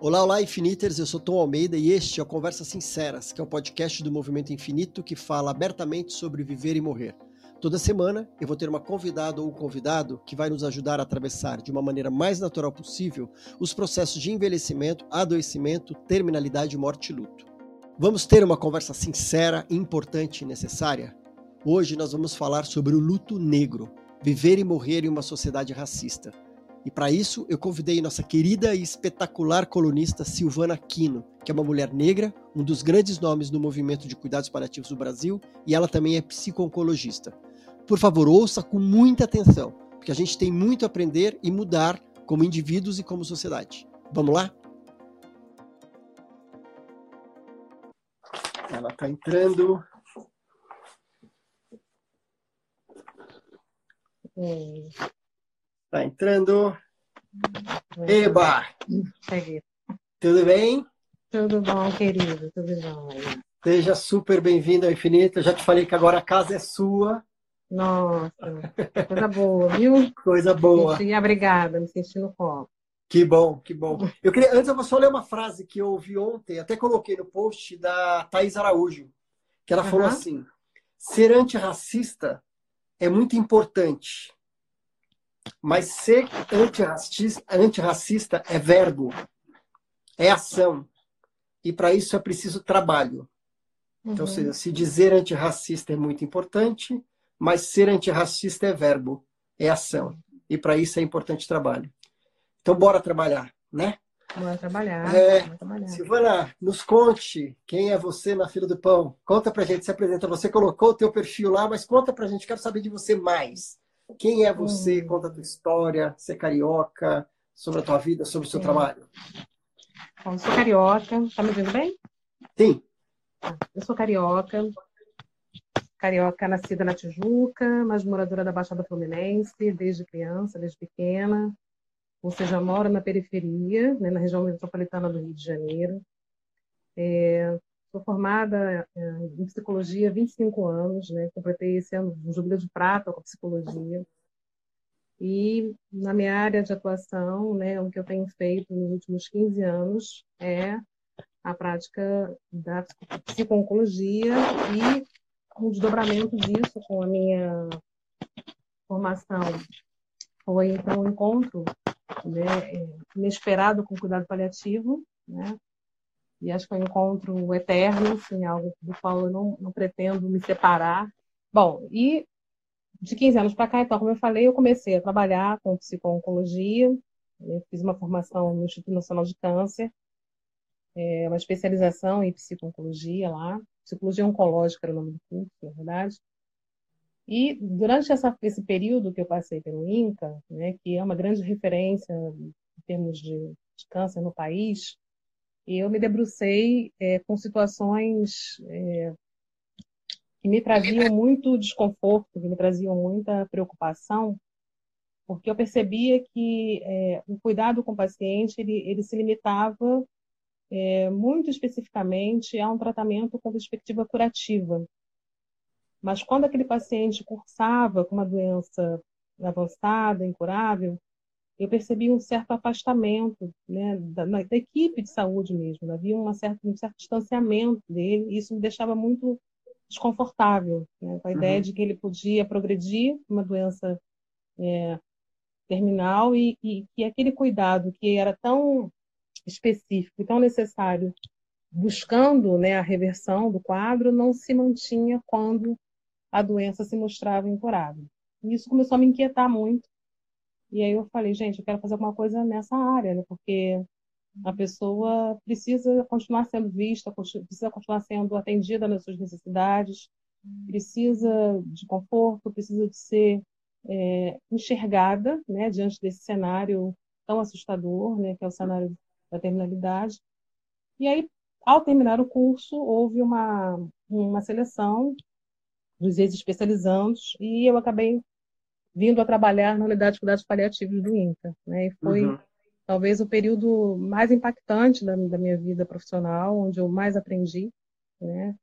Olá, olá, Infiniters! Eu sou Tom Almeida e este é o Conversas Sinceras, que é o podcast do Movimento Infinito que fala abertamente sobre viver e morrer. Toda semana eu vou ter uma convidada ou um convidado que vai nos ajudar a atravessar de uma maneira mais natural possível os processos de envelhecimento, adoecimento, terminalidade, morte e luto. Vamos ter uma conversa sincera, importante e necessária? Hoje nós vamos falar sobre o luto negro, viver e morrer em uma sociedade racista. E para isso, eu convidei nossa querida e espetacular colunista Silvana Quino, que é uma mulher negra, um dos grandes nomes no movimento de cuidados paliativos do Brasil, e ela também é psico-oncologista. Por favor, ouça com muita atenção, porque a gente tem muito a aprender e mudar como indivíduos e como sociedade. Vamos lá? Ela está entrando. Tá entrando. Eba! Cheguei. Tudo bem? Tudo bom, querido. Tudo bom, Marina. Seja super bem-vindo ao Infinito. Eu já te falei que agora a casa é sua. Nossa, coisa boa, viu? Coisa boa. E obrigada, me senti no colo. Que bom, que bom. Eu queria, antes eu vou só ler uma frase que eu ouvi ontem, até coloquei no post da Thaís Araújo, que ela falou assim: ser antirracista é muito importante. Mas ser antirracista é verbo, é ação. E para isso é preciso trabalho. Então, ou seja, se dizer antirracista é muito importante, mas ser antirracista é verbo, é ação. E para isso é importante trabalho. Então, bora trabalhar, né? Bora trabalhar. Silvana, nos conte quem é você na fila do pão. Conta pra gente, se apresenta. Você colocou o teu perfil lá, mas conta pra gente, quero saber de você mais. Quem é você? Conta a tua história. Você é carioca? Sobre a tua vida, sobre o seu trabalho. Bom, eu sou carioca. Tá me ouvindo bem? Sim. Eu sou carioca. Carioca nascida na Tijuca, mas moradora da Baixada Fluminense desde criança, desde pequena. Ou seja, moro na periferia, né, na região metropolitana do Rio de Janeiro. Sou formada em psicologia há 25 anos, né? Completei esse ano um jubileu de prata com psicologia. E na minha área de atuação, né, o que eu tenho feito nos últimos 15 anos é a prática da psico-oncologia e um desdobramento disso com a minha formação. Foi, então, um encontro, né, inesperado com o cuidado paliativo, né? E acho que é um encontro eterno, assim, algo do qual eu não pretendo me separar. Bom, e de 15 anos para cá, então, como eu falei, eu comecei a trabalhar com psico-oncologia. Eu fiz uma formação no Instituto Nacional de Câncer, uma especialização em psico-oncologia lá. Psicologia oncológica era o nome do curso, na verdade. E durante esse período que eu passei pelo INCA, né, que é uma grande referência em termos de câncer no país, eu me debrucei com situações que me traziam muito desconforto, que me traziam muita preocupação, porque eu percebia que o cuidado com o paciente ele se limitava muito especificamente a um tratamento com perspectiva curativa. Mas quando aquele paciente cursava com uma doença avançada, incurável, eu percebi um certo afastamento, né, da equipe de saúde mesmo. Havia um certo distanciamento dele e isso me deixava muito desconfortável, né, com a ideia de que ele podia progredir uma doença terminal e que aquele cuidado que era tão específico e tão necessário, buscando, né, a reversão do quadro, não se mantinha quando a doença se mostrava incurável. E isso começou a me inquietar muito. E aí eu falei, gente, eu quero fazer alguma coisa nessa área, né? Porque a pessoa precisa continuar sendo vista, precisa continuar sendo atendida nas suas necessidades, precisa de conforto, precisa de ser enxergada, né? Diante desse cenário tão assustador, né? Que é o cenário da terminalidade. E aí, ao terminar o curso, houve uma seleção dos ex-especializandos e eu acabei vindo a trabalhar na unidade de cuidados paliativos do INCA, né? E foi talvez o período mais impactante da minha vida profissional, onde eu mais aprendi, né?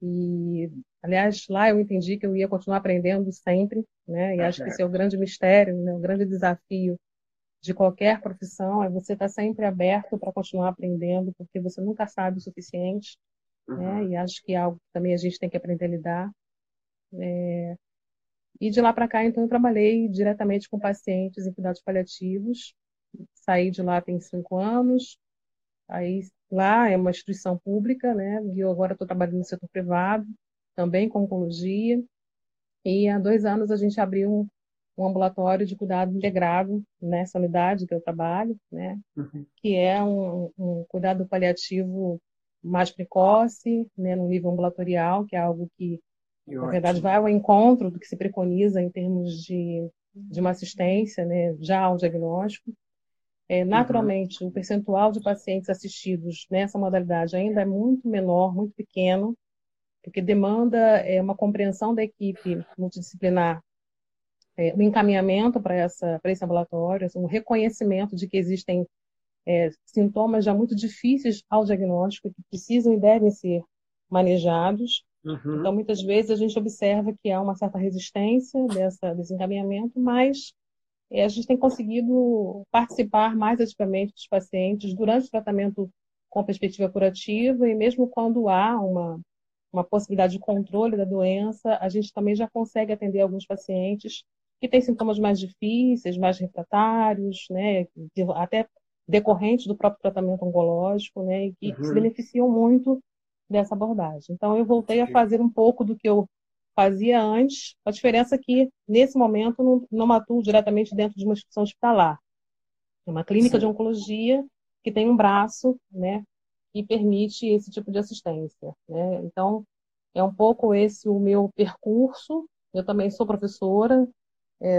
E, aliás, lá eu entendi que eu ia continuar aprendendo sempre, né? E acho que esse é o grande mistério, né? O grande desafio de qualquer profissão, é você estar sempre aberto para continuar aprendendo, porque você nunca sabe o suficiente, né? E acho que é algo que também a gente tem que aprender a lidar. E de lá para cá, então, eu trabalhei diretamente com pacientes em cuidados paliativos. Saí de lá tem 5 anos. Aí, lá é uma instituição pública, né? E eu agora estou trabalhando no setor privado, também com oncologia. E há 2 anos a gente abriu um ambulatório de cuidado integrado nessa unidade que eu trabalho, né? Que é um cuidado paliativo mais precoce, né? No nível ambulatorial, que é algo que, na verdade, vai ao encontro do que se preconiza em termos de uma assistência, né, já ao diagnóstico. Naturalmente, o percentual de pacientes assistidos nessa modalidade ainda é muito menor, muito pequeno, porque demanda uma compreensão da equipe multidisciplinar, um encaminhamento para esse ambulatório, um reconhecimento de que existem sintomas já muito difíceis ao diagnóstico, que precisam e devem ser manejados. Então, muitas vezes, a gente observa que há uma certa resistência desse encaminhamento, mas a gente tem conseguido participar mais ativamente dos pacientes durante o tratamento com perspectiva curativa, e mesmo quando há uma possibilidade de controle da doença, a gente também já consegue atender alguns pacientes que têm sintomas mais difíceis, mais refratários, né, até decorrentes do próprio tratamento oncológico, né, e que se beneficiam muito dessa abordagem. Então, eu voltei a fazer um pouco do que eu fazia antes, a diferença é que, nesse momento, não atuo diretamente dentro de uma instituição hospitalar. É uma clínica de oncologia que tem um braço, né, que permite esse tipo de assistência, né? Então, é um pouco esse o meu percurso. Eu também sou professora,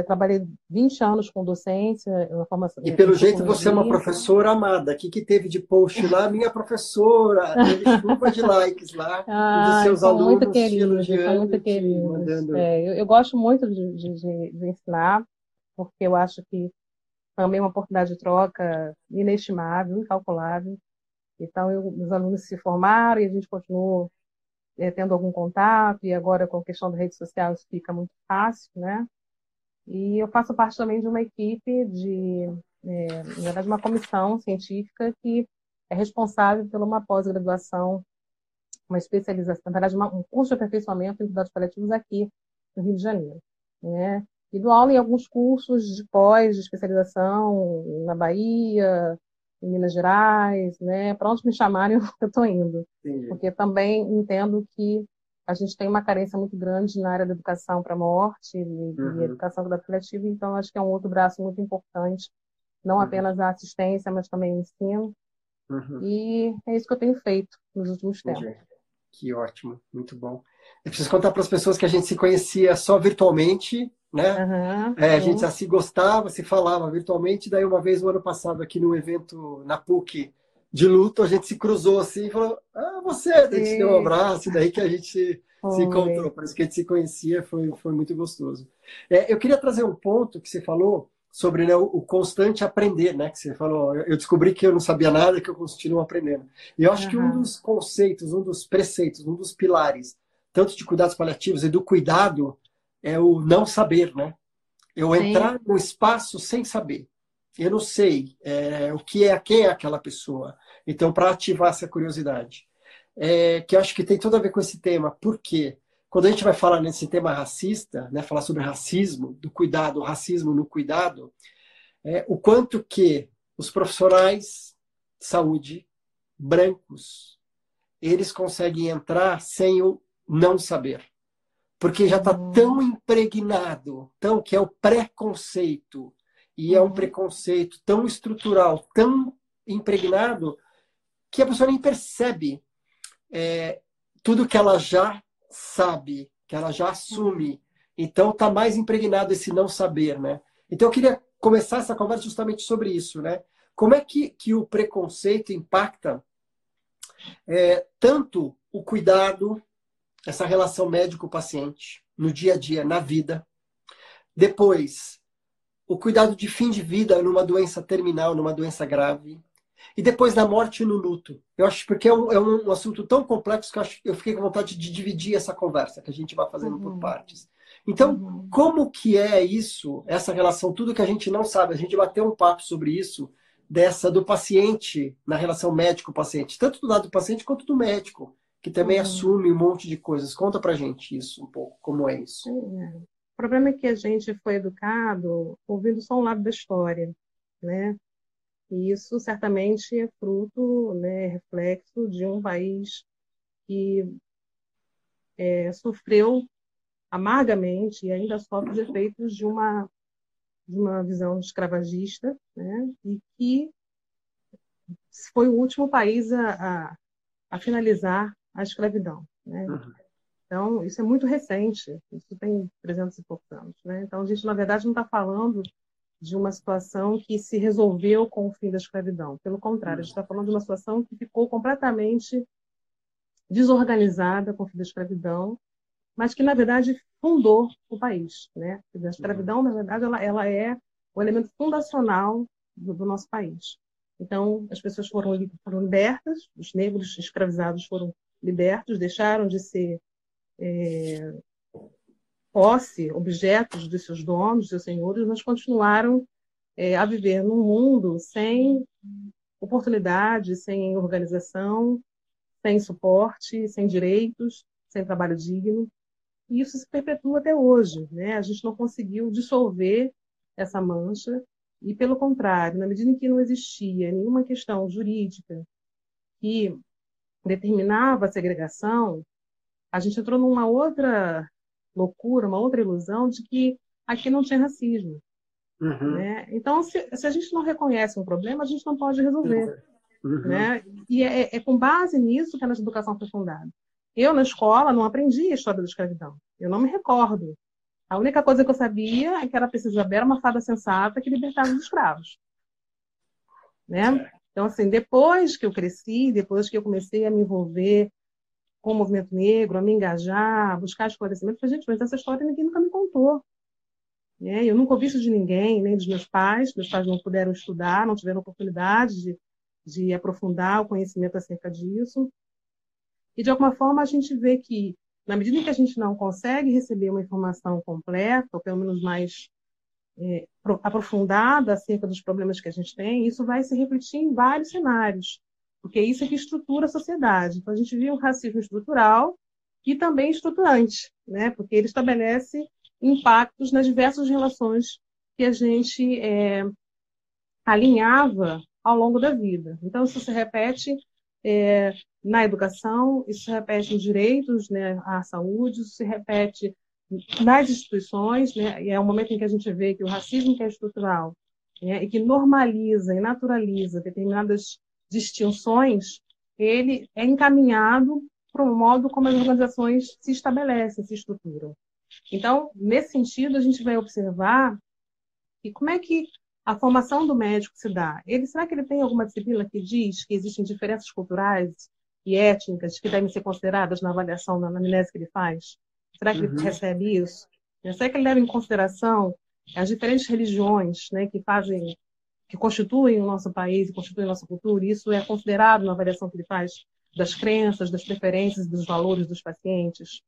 trabalhei 20 anos com docência. Na formação, e, pelo jeito, você é uma professora amada. O que teve de post lá? Minha professora! Teve chuva de likes lá, dos seus alunos. Muito querido, muito querido. Mandando... eu gosto muito de ensinar, porque eu acho que também é uma oportunidade de troca inestimável, incalculável. Então, os alunos se formaram e a gente continuou tendo algum contato. E agora, com a questão da rede social, isso fica muito fácil, né? E eu faço parte também de uma equipe, na verdade, uma comissão científica que é responsável por uma pós-graduação, uma especialização, na verdade, um curso de aperfeiçoamento em cuidados paliativos aqui no Rio de Janeiro, né? E dou aula em alguns cursos de pós, de especialização na Bahia, em Minas Gerais, né? Para onde me chamarem, eu estou indo. Entendi. Porque também entendo que a gente tem uma carência muito grande na área da educação para a morte e educação paliativa, então acho que é um outro braço muito importante, não apenas a assistência, mas também o ensino. E é isso que eu tenho feito nos últimos tempos. Que ótimo, muito bom. Eu preciso contar para as pessoas que a gente se conhecia só virtualmente, né? A gente já se gostava, se falava virtualmente, daí uma vez, no ano passado, aqui num evento na PUC, de luto, a gente se cruzou assim e falou, você, a gente deu um abraço, daí que a gente se encontrou, por isso que a gente se conhecia, foi muito gostoso. Eu queria trazer um ponto que você falou sobre, né, o constante aprender, né, que você falou, eu descobri que eu não sabia nada, que eu continuo aprendendo. E eu acho que um dos conceitos, um dos preceitos, um dos pilares, tanto de cuidados paliativos e do cuidado, é o não saber, né? Eu entrar num espaço sem saber. Eu não sei o que é, quem é aquela pessoa. Então, para ativar essa curiosidade. Que eu acho que tem tudo a ver com esse tema. Por quê? Quando a gente vai falar nesse tema racista, né, falar sobre racismo, do cuidado, o racismo no cuidado, o quanto que os profissionais de saúde brancos, eles conseguem entrar sem o não saber. Porque já está tão impregnado, que é o preconceito. E é um preconceito tão estrutural, tão impregnado, que a pessoa nem percebe tudo que ela já sabe, que ela já assume. Então, está mais impregnado esse não saber, né? Então, eu queria começar essa conversa justamente sobre isso, né? Como é que o preconceito impacta tanto o cuidado, essa relação médico-paciente, no dia a dia, na vida. Depois, o cuidado de fim de vida numa doença terminal, numa doença grave. E depois da morte e no luto. Eu acho porque é um assunto tão complexo que eu fiquei com vontade de dividir essa conversa, que a gente vai fazendo por partes. Então, como que é isso, essa relação, tudo que a gente não sabe? A gente bateu um papo sobre isso, dessa do paciente, na relação médico-paciente, tanto do lado do paciente quanto do médico, que também assume um monte de coisas. Conta pra gente isso um pouco, como é isso. É. O problema é que a gente foi educado ouvindo só um lado da história, né? E isso certamente é fruto, né, reflexo de um país que sofreu amargamente e ainda sofre os efeitos de uma visão escravagista, né? E que foi o último país a finalizar a escravidão, né? Então, isso é muito recente, isso tem 300 e poucos anos, né? Então, a gente, na verdade, não está falando de uma situação que se resolveu com o fim da escravidão. Pelo contrário, a gente está falando de uma situação que ficou completamente desorganizada com o fim da escravidão, mas que, na verdade, fundou o país, né? A escravidão, na verdade, ela é o elemento fundacional do nosso país. Então, as pessoas foram libertas, os negros escravizados foram libertos, deixaram de ser posse, objetos dos seus donos, dos seus senhores, mas continuaram a viver num mundo sem oportunidade, sem organização, sem suporte, sem direitos, sem trabalho digno. E isso se perpetua até hoje, né? A gente não conseguiu dissolver essa mancha e, pelo contrário, na medida em que não existia nenhuma questão jurídica que determinava a segregação, a gente entrou numa outra loucura, uma outra ilusão de que aqui não tinha racismo. Né? Então, se a gente não reconhece um problema, a gente não pode resolver. Né? E é com base nisso que a nossa educação foi fundada. Eu, na escola, não aprendi a história da escravidão. Eu não me recordo. A única coisa que eu sabia é que era preciso haver uma fada sensata que libertava os escravos. Né? Então, assim, depois que eu cresci, depois que eu comecei a me envolver com o movimento negro, a me engajar, a buscar esclarecimento, eu falei, gente, mas essa história ninguém nunca me contou. Né? Eu nunca ouvi isso de ninguém, nem dos meus pais. Meus pais não puderam estudar, não tiveram oportunidade de aprofundar o conhecimento acerca disso. E, de alguma forma, a gente vê que, na medida em que a gente não consegue receber uma informação completa, ou pelo menos mais aprofundada acerca dos problemas que a gente tem, isso vai se refletir em vários cenários, porque isso é que estrutura a sociedade. Então, a gente vê um racismo estrutural e também estruturante, né? Porque ele estabelece impactos nas diversas relações que a gente alinhava ao longo da vida. Então, isso se repete na educação, isso se repete nos direitos, né, à saúde, isso se repete nas instituições, né, e é o momento em que a gente vê que o racismo que é estrutural, né, e que normaliza e naturaliza determinadas distinções, ele é encaminhado para o modo como as organizações se estabelecem, se estruturam. Então, nesse sentido, a gente vai observar que como é que a formação do médico se dá. Será que ele tem alguma disciplina que diz que existem diferenças culturais e étnicas que devem ser consideradas na avaliação, na anamnese que ele faz? Será que ele recebe isso? Será que ele leva em consideração as diferentes religiões, né, que constituem o nosso país, que constituem a nossa cultura? Isso é considerado na avaliação que ele faz das crenças, das preferências, dos valores dos pacientes?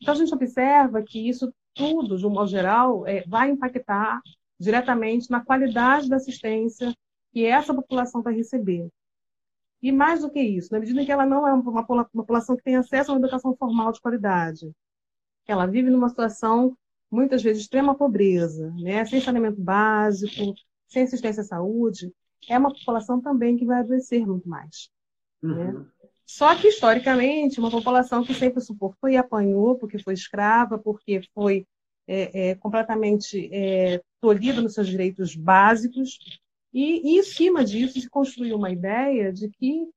Então, a gente observa que isso tudo, de um modo geral, vai impactar diretamente na qualidade da assistência que essa população vai receber. E mais do que isso, na medida em que ela não é uma população que tem acesso a uma educação formal de qualidade, ela vive numa situação, muitas vezes, de extrema pobreza, né? Sem saneamento básico, sem assistência à saúde, é uma população também que vai adoecer muito mais. Né? Só que, historicamente, uma população que sempre suportou e apanhou porque foi escrava, porque foi completamente tolhida nos seus direitos básicos, e em cima disso se construiu uma ideia de que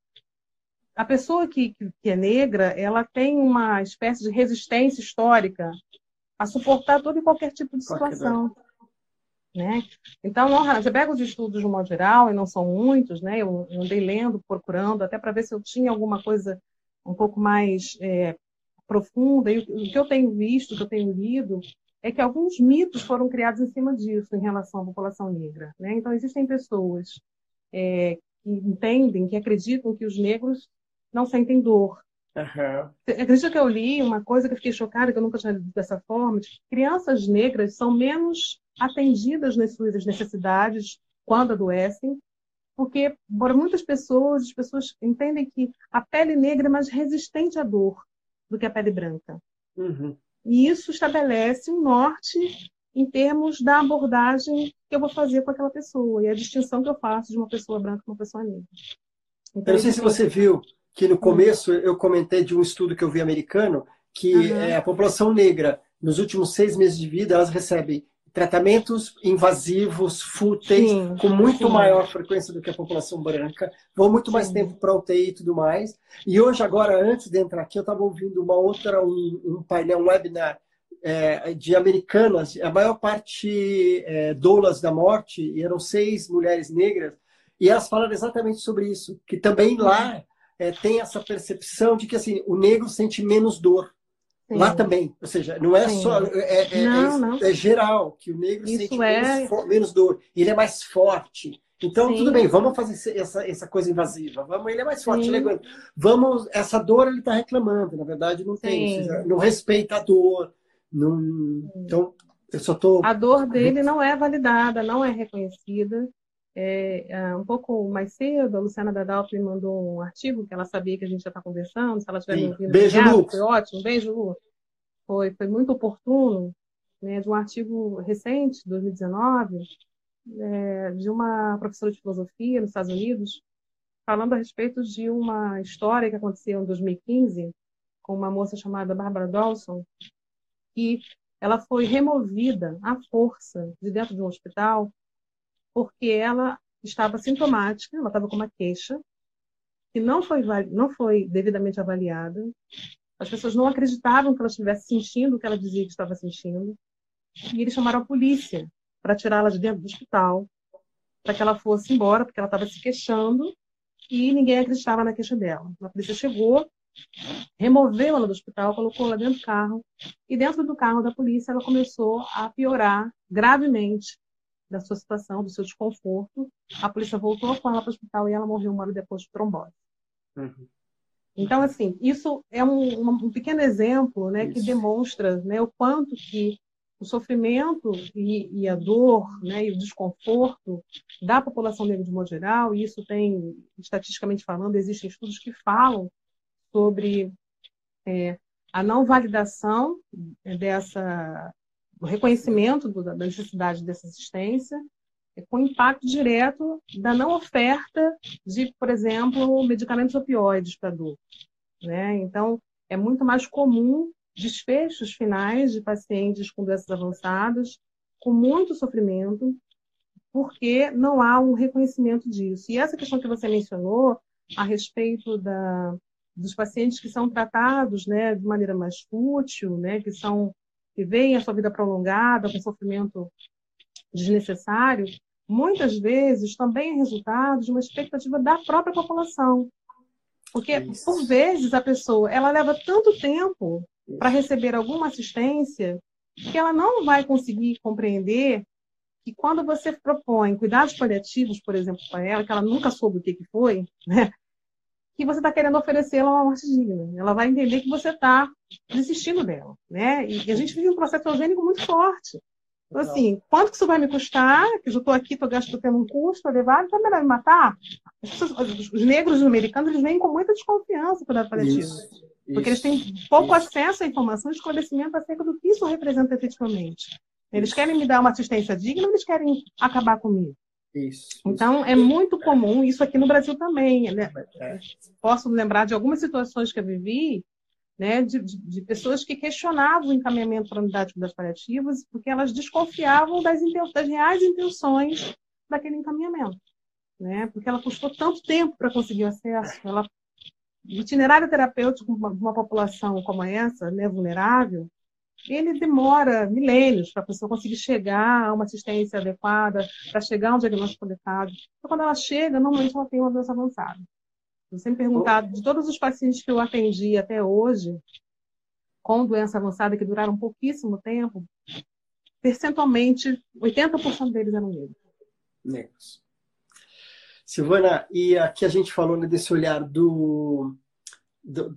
a pessoa que é negra, ela tem uma espécie de resistência histórica a suportar todo e qualquer tipo de situação. Né? Então, você pega os estudos de um modo geral, e não são muitos, né? Eu andei lendo, procurando, até para ver se eu tinha alguma coisa um pouco mais profunda, e o que eu tenho visto, o que eu tenho lido, é que alguns mitos foram criados em cima disso, em relação à população negra. Né? Então, existem pessoas que entendem, que acreditam que os negros não sentem dor, Uhum. Acredito que eu li uma coisa que eu fiquei chocada, que eu nunca tinha lido dessa forma, de que crianças negras são menos atendidas nas suas necessidades quando adoecem, porque para muitas pessoas, as pessoas entendem que a pele negra é mais resistente à dor do que a pele branca. Uhum. E isso estabelece um norte em termos da abordagem que eu vou fazer com aquela pessoa e a distinção que eu faço de uma pessoa branca para uma pessoa negra. Então, eu não sei se você viu que no começo eu comentei de um estudo que eu vi americano, que a população negra, nos últimos 6 meses de vida, elas recebem tratamentos invasivos, fúteis, com muito maior frequência do que a população branca, vão muito mais tempo para UTI e tudo mais. E hoje, agora, antes de entrar aqui, eu estava ouvindo uma outra, um painel, um webinar de americanas, a maior parte doulas da morte, e eram 6 mulheres negras, e elas falaram exatamente sobre isso, que também lá tem essa percepção de que assim, o negro sente menos dor. Sim. Lá também, ou seja, não é só... É geral, que o negro isso sente menos dor. Ele é mais forte. Então, tudo bem, vamos fazer essa coisa invasiva. Vamos, ele é mais forte, ele vamos, essa dor ele está reclamando, na verdade não tem. Ou seja, não respeita a dor. Não... Então, eu só tô... A dor dele não é validada, não é reconhecida. Um pouco mais cedo, a Luciana Dadalto me mandou um artigo que ela sabia que a gente já está conversando, se ela estiver me ouvindo. Beijo, Lu. Foi ótimo, beijo, Lu. Foi muito oportuno, né, de um artigo recente, 2019, de uma professora de filosofia nos Estados Unidos, falando a respeito de uma história que aconteceu em 2015 com uma moça chamada Barbara Dawson, que ela foi removida à força de dentro de um hospital porque ela estava sintomática, ela estava com uma queixa, que não foi devidamente avaliada. As pessoas não acreditavam que ela estivesse sentindo o que ela dizia que estava sentindo. E eles chamaram a polícia para tirá-la de dentro do hospital, para que ela fosse embora, porque ela estava se queixando e ninguém acreditava na queixa dela. A polícia chegou, removeu ela do hospital, colocou ela dentro do carro, e dentro do carro da polícia ela começou a piorar gravemente da sua situação, do seu desconforto. A polícia voltou com ela para o hospital e ela morreu 1 hora depois de trombose. Uhum. Então, assim, isso é um pequeno exemplo, né, que demonstra, né, o quanto que o sofrimento e a dor, né, e o desconforto da população negra de modo geral, e isso tem, estatisticamente falando, existem estudos que falam sobre a não validação dessa... o reconhecimento da necessidade dessa assistência, com impacto direto da não oferta de, por exemplo, medicamentos opioides para dor, né? Então, é muito mais comum desfechos finais de pacientes com doenças avançadas, com muito sofrimento, porque não há um reconhecimento disso. E essa questão que você mencionou a respeito dos pacientes que são tratados, né, de maneira mais fútil, né, que veem a sua vida prolongada, com sofrimento desnecessário, muitas vezes também é resultado de uma expectativa da própria população. Porque, por vezes, a pessoa ela leva tanto tempo para receber alguma assistência que ela não vai conseguir compreender que quando você propõe cuidados paliativos, por exemplo, para ela, que ela nunca soube o que foi, né? Que você está querendo oferecê-la uma morte digna. Ela vai entender que você está desistindo dela, né? E a gente vive um processo eugênico muito forte. Então, assim, quanto que isso vai me custar? Que eu estou aqui, estou gastando, tendo um custo elevado, então é melhor me matar? Os negros americanos, eles vêm com muita desconfiança para a paliativa. Porque eles têm pouco acesso à informação e esclarecimento acerca do que isso representa efetivamente. Eles querem me dar uma assistência digna ou eles querem acabar comigo? Então, é muito comum, isso aqui no Brasil também, né? Posso lembrar de algumas situações que eu vivi, né, de pessoas que questionavam o encaminhamento para a unidade de cuidados paliativos porque elas desconfiavam das reais intenções daquele encaminhamento, né? Porque ela custou tanto tempo para conseguir o acesso, o itinerário terapêutico de uma população como essa, né, vulnerável, ele demora milênios para a pessoa conseguir chegar a uma assistência adequada, para chegar a um diagnóstico adequado. Então, quando ela chega, normalmente ela tem uma doença avançada. Eu sempre perguntava, de todos os pacientes que eu atendi até hoje, com doença avançada, que duraram pouquíssimo tempo, percentualmente, 80% deles eram negros. Silvana, e aqui a gente falou desse olhar do...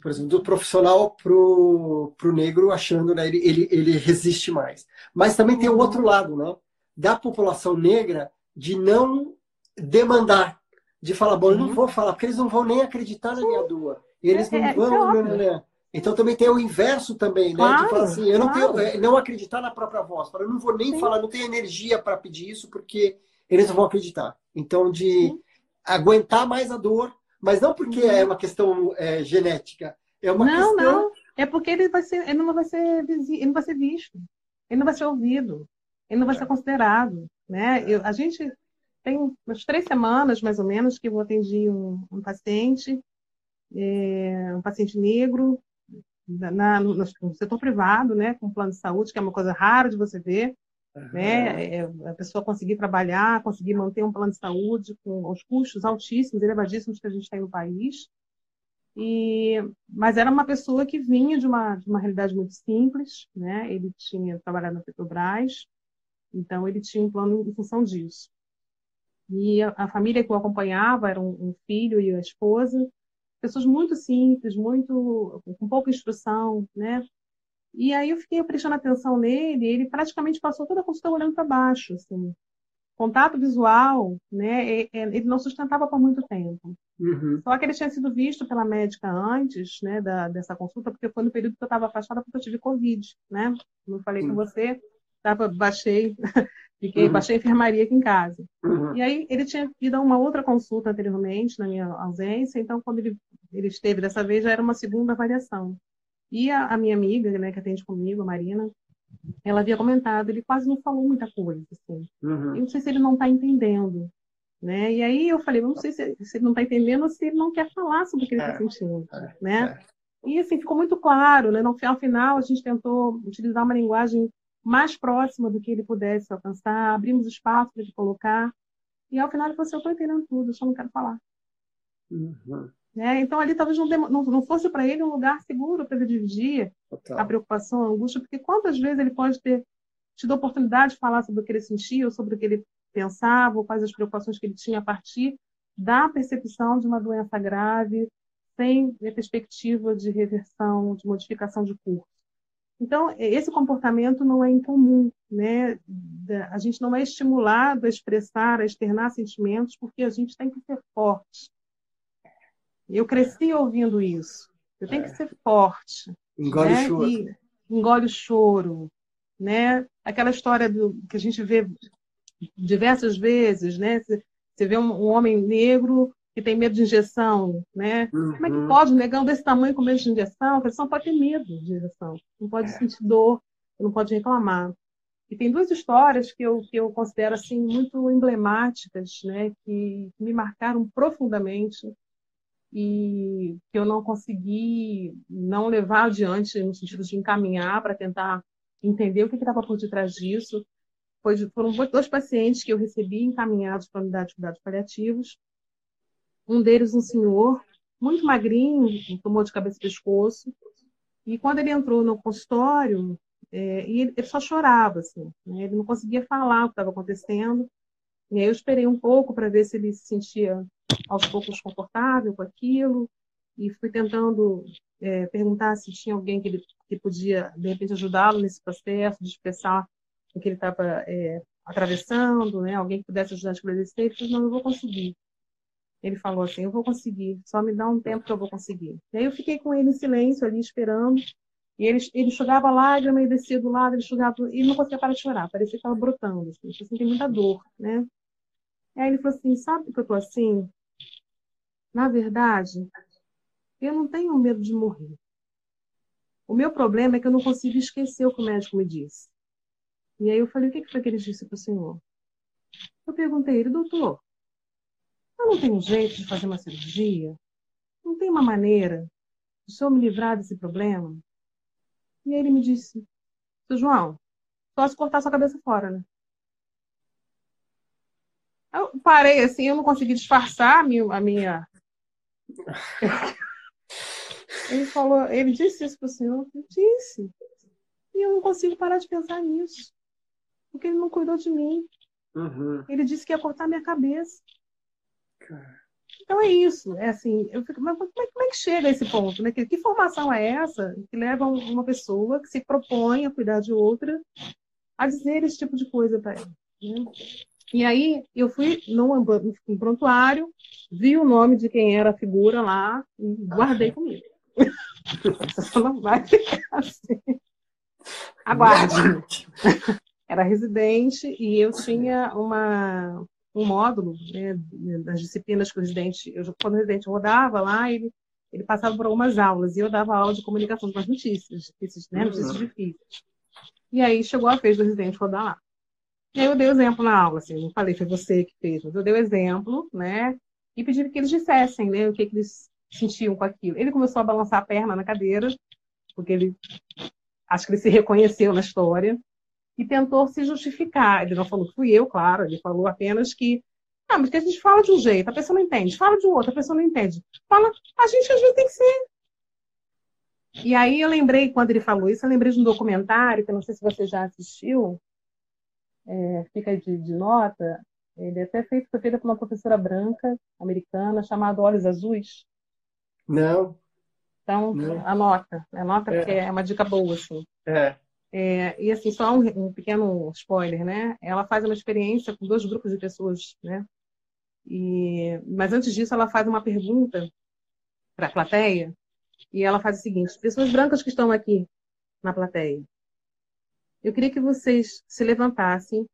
por exemplo, do profissional para o negro, achando, né, ele resiste mais. Mas também tem o outro lado, né, da população negra, de não demandar, de falar, bom, eu não vou falar, porque eles não vão nem acreditar na minha dor. Eles não vão... Né? Então também tem o inverso também, né? Claro, de falar assim, eu não tenho, não acreditar na própria voz. Eu não vou nem falar, não tenho energia para pedir isso, porque eles não vão acreditar. Então, de aguentar mais a dor, mas não porque é uma questão genética. É uma questão... Não, é porque ele não vai ser visto. Ele não vai ser ouvido. Ele não vai ser considerado. Né? A gente tem umas 3 semanas, mais ou menos, que eu atendi um paciente, um paciente negro, no setor privado, né, com plano de saúde, que é uma coisa rara de você ver, né, a pessoa conseguir trabalhar, conseguir manter um plano de saúde com os custos altíssimos, elevadíssimos que a gente tem no país, mas era uma pessoa que vinha de uma realidade muito simples, né, ele tinha trabalhado na Petrobras, então ele tinha um plano em função disso. E a família que o acompanhava era um filho e a esposa, pessoas muito simples, com pouca instrução, né? E aí eu fiquei prestando atenção nele, ele praticamente passou toda a consulta olhando para baixo, assim. Contato visual, né? Ele não sustentava por muito tempo. Só que ele tinha sido visto pela médica antes, né, dessa consulta, porque foi no período que eu estava afastada porque eu tive Covid, né? Como eu falei com você, baixei... Baixei a enfermaria aqui em casa. E aí ele tinha ido a uma outra consulta anteriormente, na minha ausência, então quando ele esteve dessa vez já era uma segunda avaliação. E a minha amiga, né, que atende comigo, a Marina, ela havia comentado, ele quase não falou muita coisa. Assim. Eu não sei se ele não está entendendo. Né? E aí eu falei, eu não sei se ele não está entendendo ou se ele não quer falar sobre o que ele está sentindo. Né? E assim, ficou muito claro. Né? No final, a gente tentou utilizar uma linguagem mais próxima do que ele pudesse alcançar, abrimos espaço para ele colocar, e ao final ele falou assim, eu estou entendendo tudo, eu só não quero falar. Né? Então ali talvez não fosse para ele um lugar seguro para ele dividir a preocupação, a angústia, porque quantas vezes ele pode ter tido a oportunidade de falar sobre o que ele sentia, ou sobre o que ele pensava, ou quais as preocupações que ele tinha a partir da percepção de uma doença grave, sem perspectiva de reversão, de modificação de curso. Então, esse comportamento não é incomum, né? A gente não é estimulado a expressar, a externar sentimentos, porque a gente tem que ser forte. Eu cresci ouvindo isso. Eu tenho que ser forte. Engole, né? O choro. Engole o choro. Né? Aquela história que a gente vê diversas vezes, né? Você vê um homem negro que tem medo de injeção, né? Como é que pode um negão desse tamanho com medo de injeção? A pessoa pode ter medo de injeção, não pode sentir dor, não pode reclamar. E tem 2 histórias que eu considero assim, muito emblemáticas, né? Que me marcaram profundamente e que eu não consegui não levar adiante no sentido de encaminhar para tentar entender o que estava por detrás disso. Foram 2 pacientes que eu recebi encaminhados para a unidade de cuidados paliativos. Um deles, um senhor, muito magrinho, tomou de cabeça e pescoço. E quando ele entrou no consultório, ele só chorava, assim, né? Ele não conseguia falar o que estava acontecendo. E aí eu esperei um pouco para ver se ele se sentia aos poucos confortável com aquilo. E fui tentando perguntar se tinha alguém que podia, de repente, ajudá-lo nesse processo, de expressar o que ele estava atravessando, né? Alguém que pudesse ajudar a esclarecer. Ele falou, não, eu vou conseguir. Ele falou assim, eu vou conseguir, só me dá um tempo que eu vou conseguir. E aí eu fiquei com ele em silêncio ali, esperando. E ele enxugava a lágrima e descia do lado, ele enxugava... E não conseguia parar de chorar, parecia que estava brotando. Assim, eu senti muita dor, né? E aí ele falou assim, sabe por que eu estou assim? Na verdade, eu não tenho medo de morrer. O meu problema é que eu não consigo esquecer o que o médico me disse. E aí eu falei, o que foi que ele disse para o senhor? Eu perguntei a ele, doutor, eu não tenho jeito de fazer uma cirurgia? Não tem uma maneira de o senhor me livrar desse problema? E ele me disse, seu João, só se cortar sua cabeça fora, né? Eu parei assim, eu não consegui disfarçar a minha... Ele falou, ele disse isso para o senhor? Eu disse. E eu não consigo parar de pensar nisso. Porque ele não cuidou de mim. Ele disse que ia cortar minha cabeça. Então é isso, é assim, eu fico, mas como é que chega a esse ponto, né? Que formação é essa que leva uma pessoa que se propõe a cuidar de outra a dizer esse tipo de coisa para ela, né? E aí eu fui no prontuário, vi o nome de quem era a figura lá e guardei comigo. Só não vai ficar assim. Aguarde. Era residente e eu tinha um módulo, né, das disciplinas que o residente... Quando o residente rodava lá, ele passava por algumas aulas. E eu dava aula de comunicação com as notícias, né, notícias difíceis. E aí chegou a vez do residente rodar lá. E aí eu dei o exemplo na aula, assim. Não falei, foi você que fez, mas eu dei o exemplo, né? E pedi que eles dissessem, né, o que que eles sentiam com aquilo. Ele começou a balançar a perna na cadeira, porque ele... Acho que ele se reconheceu na história. E tentou se justificar. Ele não falou que fui eu, claro. Ele falou apenas que... Ah, mas que a gente fala de um jeito, a pessoa não entende. Fala de outro, a pessoa não entende. Fala, a gente às vezes tem que ser. E aí eu lembrei, quando ele falou isso, eu lembrei de um documentário, que eu não sei se você já assistiu. É, fica de nota. Ele até foi feito por uma professora branca, americana, chamada Olhos Azuis. Não. Então, não. Anota porque é uma dica boa, assim. É. E assim, só um pequeno spoiler, né? Ela faz uma experiência com dois grupos de pessoas, né? Mas antes disso, ela faz uma pergunta para a plateia e ela faz o seguinte: pessoas brancas que estão aqui na plateia, eu queria que vocês se levantassem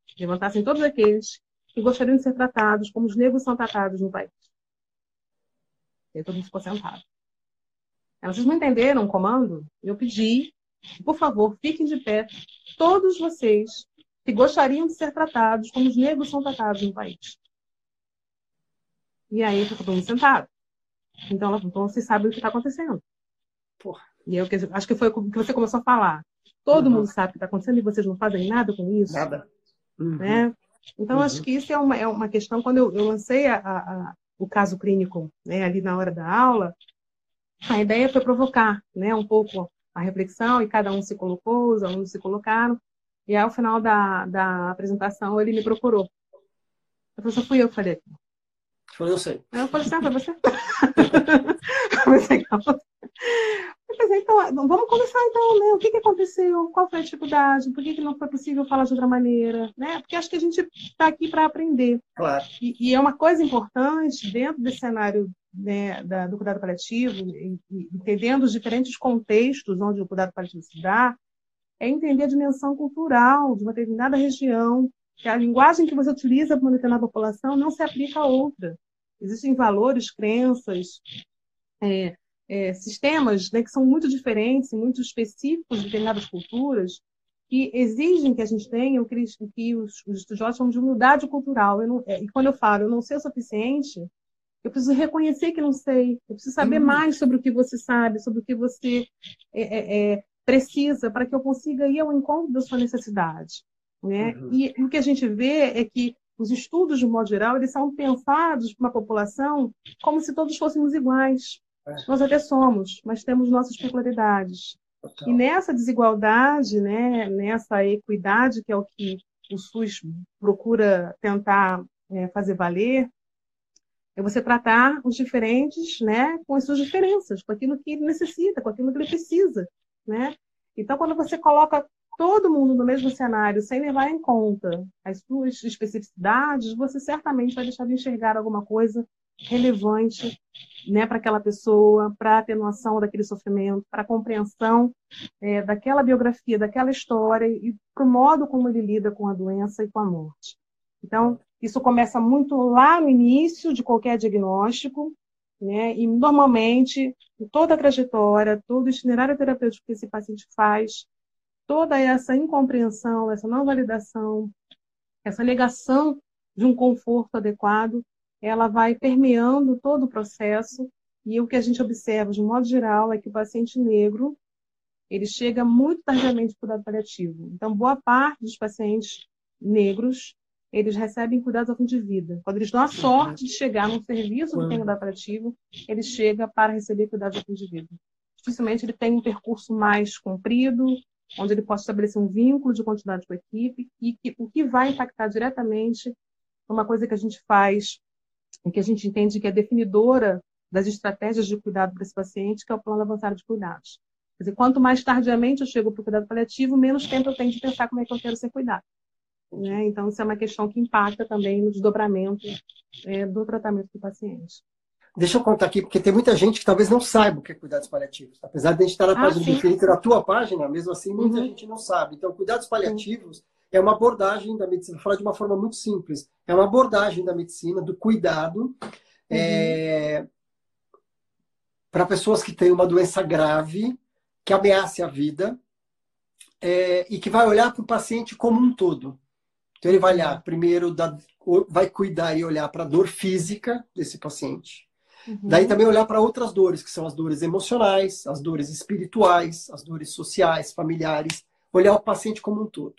todos aqueles que gostariam de ser tratados como os negros são tratados no país. E todo mundo ficou sentado. Vocês não entenderam o comando? Eu pedi: por favor, fiquem de pé todos vocês que gostariam de ser tratados como os negros são tratados no país. E aí ficou todo mundo sentado. Então vocês sabem o que está acontecendo. Porra. E eu acho que foi o que você começou a falar. Todo mundo sabe o que está acontecendo e vocês não fazem nada com isso. Nada. Né? Então acho que isso é uma questão. Quando eu lancei o caso clínico, né, ali na hora da aula, a ideia foi provocar, né, um pouco a reflexão, e cada um se colocou, os alunos se colocaram, e aí ao final da apresentação ele me procurou. Eu falei, só fui eu que falei. Eu sei. Eu falei, foi você? Eu pensei, então, vamos conversar então, né? O que aconteceu? Qual foi a dificuldade? Por que não foi possível falar de outra maneira? Né? Porque acho que a gente está aqui para aprender. Claro. E é uma coisa importante dentro desse cenário, né, do cuidado paliativo, entendendo os diferentes contextos onde o cuidado paliativo se dá, é entender a dimensão cultural de uma determinada região, que a linguagem que você utiliza para monitorar a população não se aplica a outra. Existem valores, crenças, sistemas, né, que são muito diferentes, muito específicos de determinadas culturas, que exigem que a gente tenha o que os estudiosos chamam de humildade cultural. E quando eu falo, eu não sei o suficiente, eu preciso reconhecer que não sei, eu preciso saber mais sobre o que você sabe, sobre o que você precisa, para que eu consiga ir ao encontro da sua necessidade. Né? E o que a gente vê é que os estudos, de um modo geral, eles são pensados para uma população como se todos fôssemos iguais. Nós até somos, mas temos nossas peculiaridades. Então, e nessa desigualdade, né, nessa equidade, que é o que o SUS procura tentar fazer valer, é você tratar os diferentes, né, com as suas diferenças, com aquilo que ele necessita, com aquilo que ele precisa. Né? Então, quando você coloca todo mundo no mesmo cenário, sem levar em conta as suas especificidades, você certamente vai deixar de enxergar alguma coisa relevante, né, para aquela pessoa, para a atenuação daquele sofrimento, para a compreensão daquela biografia, daquela história e para o modo como ele lida com a doença e com a morte. Então, isso começa muito lá no início de qualquer diagnóstico, né, e normalmente, em toda a trajetória, todo o itinerário terapêutico que esse paciente faz, toda essa incompreensão, essa não validação, essa negação de um conforto adequado, ela vai permeando todo o processo. E o que a gente observa, de um modo geral, é que o paciente negro, ele chega muito tardiamente para o cuidado paliativo. Então, boa parte dos pacientes negros, eles recebem cuidados ao fim de vida. Quando eles dão a sorte de chegar num serviço que tem cuidado paliativo, ele chega para receber cuidados ao fim de vida. Dificilmente ele tem um percurso mais comprido, onde ele possa estabelecer um vínculo de continuidade com a equipe, e o que vai impactar diretamente numa coisa que a gente faz em que a gente entende que é definidora das estratégias de cuidado para esse paciente, que é o plano avançado de cuidados. Quer dizer, quanto mais tardiamente eu chego para o cuidado paliativo, menos tempo eu tenho de pensar como é que eu quero ser cuidado. Né? Então, isso é uma questão que impacta também no desdobramento do tratamento do paciente. Deixa eu contar aqui, porque tem muita gente que talvez não saiba o que é cuidados paliativos. Apesar de a gente estar na página do Infinito, na tua página, mesmo assim, muita gente não sabe. Então, cuidados paliativos é uma abordagem da medicina, vou falar de uma forma muito simples, é uma abordagem da medicina, do cuidado, para pessoas que têm uma doença grave, que ameace a vida, e que vai olhar para o paciente como um todo. Então, ele vai olhar primeiro, vai cuidar e olhar para a dor física desse paciente. Daí também olhar para outras dores, que são as dores emocionais, as dores espirituais, as dores sociais, familiares. Olhar o paciente como um todo.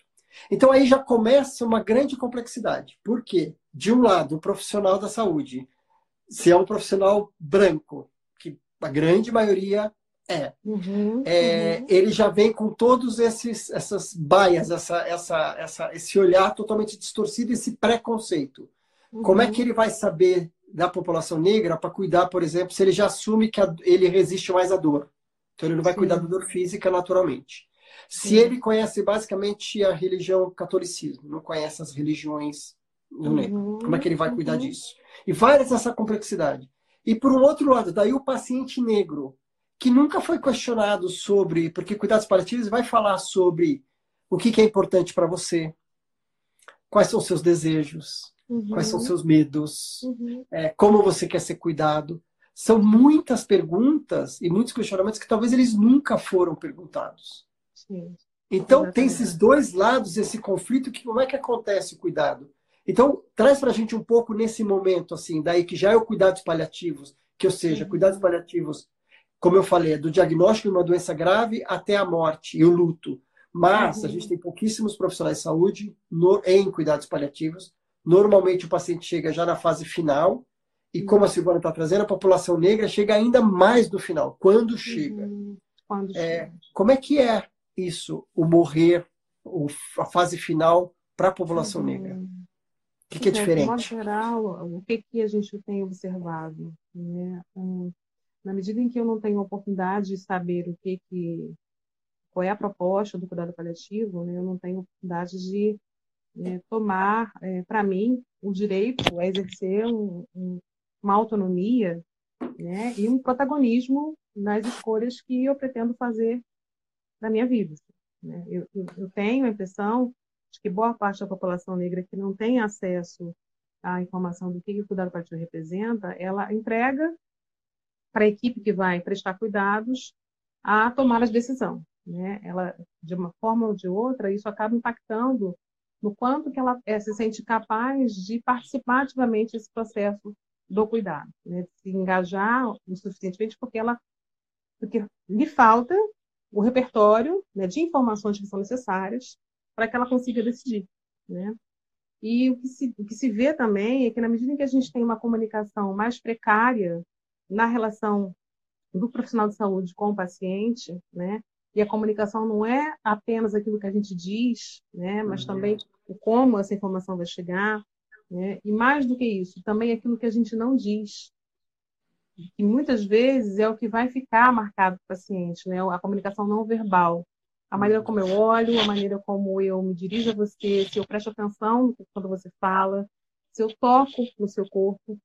Então, aí já começa uma grande complexidade. Por quê? De um lado, o profissional da saúde, se é um profissional branco, que a grande maioria ele já vem com todos essas baias, esse olhar totalmente distorcido, esse preconceito. Como é que ele vai saber da população negra para cuidar, por exemplo, se ele já assume que ele resiste mais à dor? Então ele não vai cuidar da dor física naturalmente. Se ele conhece basicamente a religião, o catolicismo, não conhece as religiões do negro, como é que ele vai cuidar disso? E várias essa complexidade. E por um outro lado, daí o paciente negro, que nunca foi questionado sobre, porque cuidados paliativos vai falar sobre o que é importante para você, quais são os seus desejos, quais são os seus medos, como você quer ser cuidado. São muitas perguntas e muitos questionamentos que talvez eles nunca foram perguntados. Sim. Então, tem esses dois lados, esse conflito, que como é que acontece o cuidado? Então, traz para a gente um pouco nesse momento, assim, daí que já é o cuidados paliativos, que ou seja, cuidados paliativos, como eu falei, é do diagnóstico de uma doença grave até a morte e o luto. Mas a gente tem pouquíssimos profissionais de saúde em cuidados paliativos. Normalmente o paciente chega já na fase final. E como a Silvana está trazendo, a população negra chega ainda mais no final. Quando chega. Como é que é isso, o morrer, a fase final para a população negra? O que é diferente? De modo geral, o que a gente tem observado? Né? Na medida em que eu não tenho a oportunidade de saber qual é a proposta do cuidado paliativo, né, eu não tenho oportunidade de tomar, para mim, o direito a exercer uma autonomia, né, e um protagonismo nas escolhas que eu pretendo fazer na minha vida. Né? Eu tenho a impressão de que boa parte da população negra que não tem acesso à informação do que o cuidado paliativo representa, ela entrega para a equipe que vai prestar cuidados a tomar as decisões, né? Ela, de uma forma ou de outra, isso acaba impactando no quanto que ela se sente capaz de participar ativamente desse processo do cuidado, né? De se engajar o suficientemente, porque lhe falta o repertório, né, de informações que são necessárias para que ela consiga decidir, né? E o que se vê também é que, na medida em que a gente tem uma comunicação mais precária na relação do profissional de saúde com o paciente, né? E a comunicação não é apenas aquilo que a gente diz, né? Mas também o como essa informação vai chegar, né? E mais do que isso, também aquilo que a gente não diz, que muitas vezes é o que vai ficar marcado para o paciente, né? A comunicação não verbal, a maneira como eu olho, a maneira como eu me dirijo a você, se eu presto atenção quando você fala, se eu toco no seu corpo.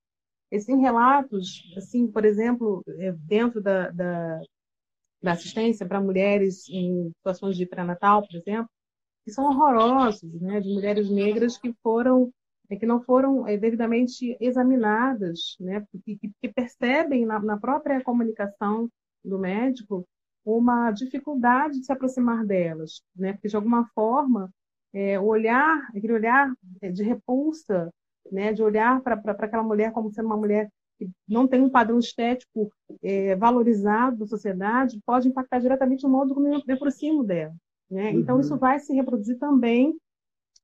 Existem relatos, assim, por exemplo, dentro da assistência para mulheres em situações de pré-natal, por exemplo, que são horrorosos, né, de mulheres negras que não foram devidamente examinadas, né, que percebem na própria comunicação do médico uma dificuldade de se aproximar delas, né, porque de alguma forma aquele olhar de repulsa, né, de olhar para aquela mulher como sendo uma mulher que não tem um padrão estético valorizado na sociedade, pode impactar diretamente o modo como eu me aproximo dela. Né? Então, isso vai se reproduzir também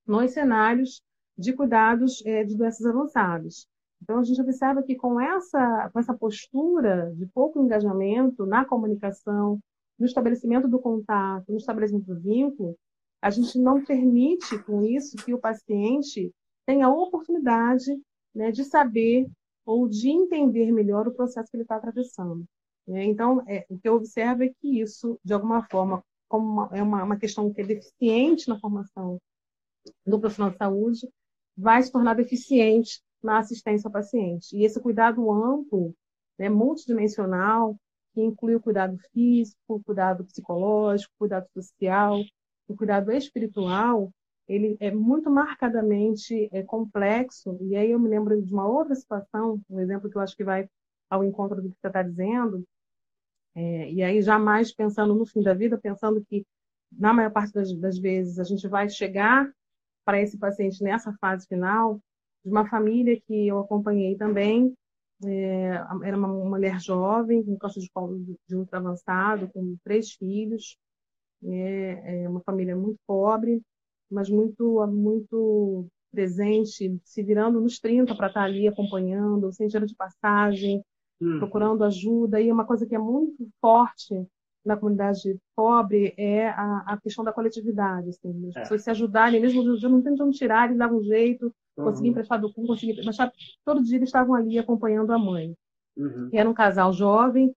nos cenários de cuidados de doenças avançadas. Então, a gente observa que com essa postura de pouco engajamento na comunicação, no estabelecimento do contato, no estabelecimento do vínculo, a gente não permite com isso que o paciente tem a oportunidade, né, de saber ou de entender melhor o processo que ele está atravessando. Então, o que eu observo é que isso, de alguma forma, como é uma questão que é deficiente na formação do profissional de saúde, vai se tornar deficiente na assistência ao paciente. E esse cuidado amplo, multidimensional, que inclui o cuidado físico, o cuidado psicológico, o cuidado social, o cuidado espiritual, ele é muito marcadamente complexo. E aí eu me lembro de uma outra situação, um exemplo que eu acho que vai ao encontro do que você está dizendo, e aí jamais pensando no fim da vida, pensando que, na maior parte das vezes, a gente vai chegar para esse paciente nessa fase final, de uma família que eu acompanhei também, era uma mulher jovem, com câncer de colo de útero avançado, com 3 filhos, uma família muito pobre, mas muito, muito presente, se virando nos 30 para estar ali acompanhando, sem dinheiro de passagem, procurando ajuda. E uma coisa que é muito forte na comunidade pobre é a questão da coletividade. Assim, as pessoas se ajudarem, mesmo não tem de onde tirar, eles davam um jeito, conseguiam emprestar do fundo, mas todo dia eles estavam ali acompanhando a mãe. E era um casal jovem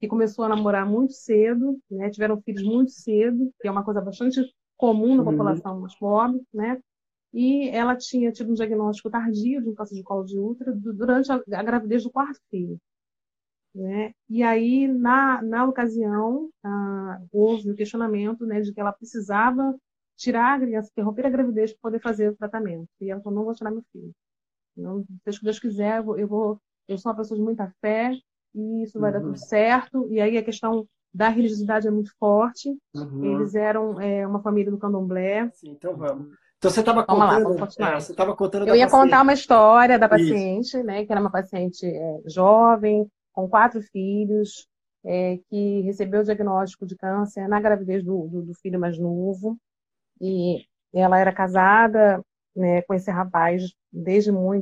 que começou a namorar muito cedo, tiveram filhos muito cedo, que é uma coisa bastante comum na população mais pobre, E ela tinha tido um diagnóstico tardio de um câncer de colo de útero durante a gravidez do 4º filho. E aí, na ocasião, houve o questionamento de que ela precisava tirar a criança, interromper a gravidez para poder fazer o tratamento. E ela falou, não vou tirar meu filho. Não, se Deus quiser, eu sou uma pessoa de muita fé e isso vai dar tudo certo. E aí a questão da religiosidade é muito forte. Eles eram uma família do candomblé. Sim, então vamos. Então, você estava contando. Eu ia contar uma história da paciente, que era uma paciente jovem, com 4 filhos, que recebeu o diagnóstico de câncer na gravidez do filho mais novo. E ela era casada com esse rapaz desde o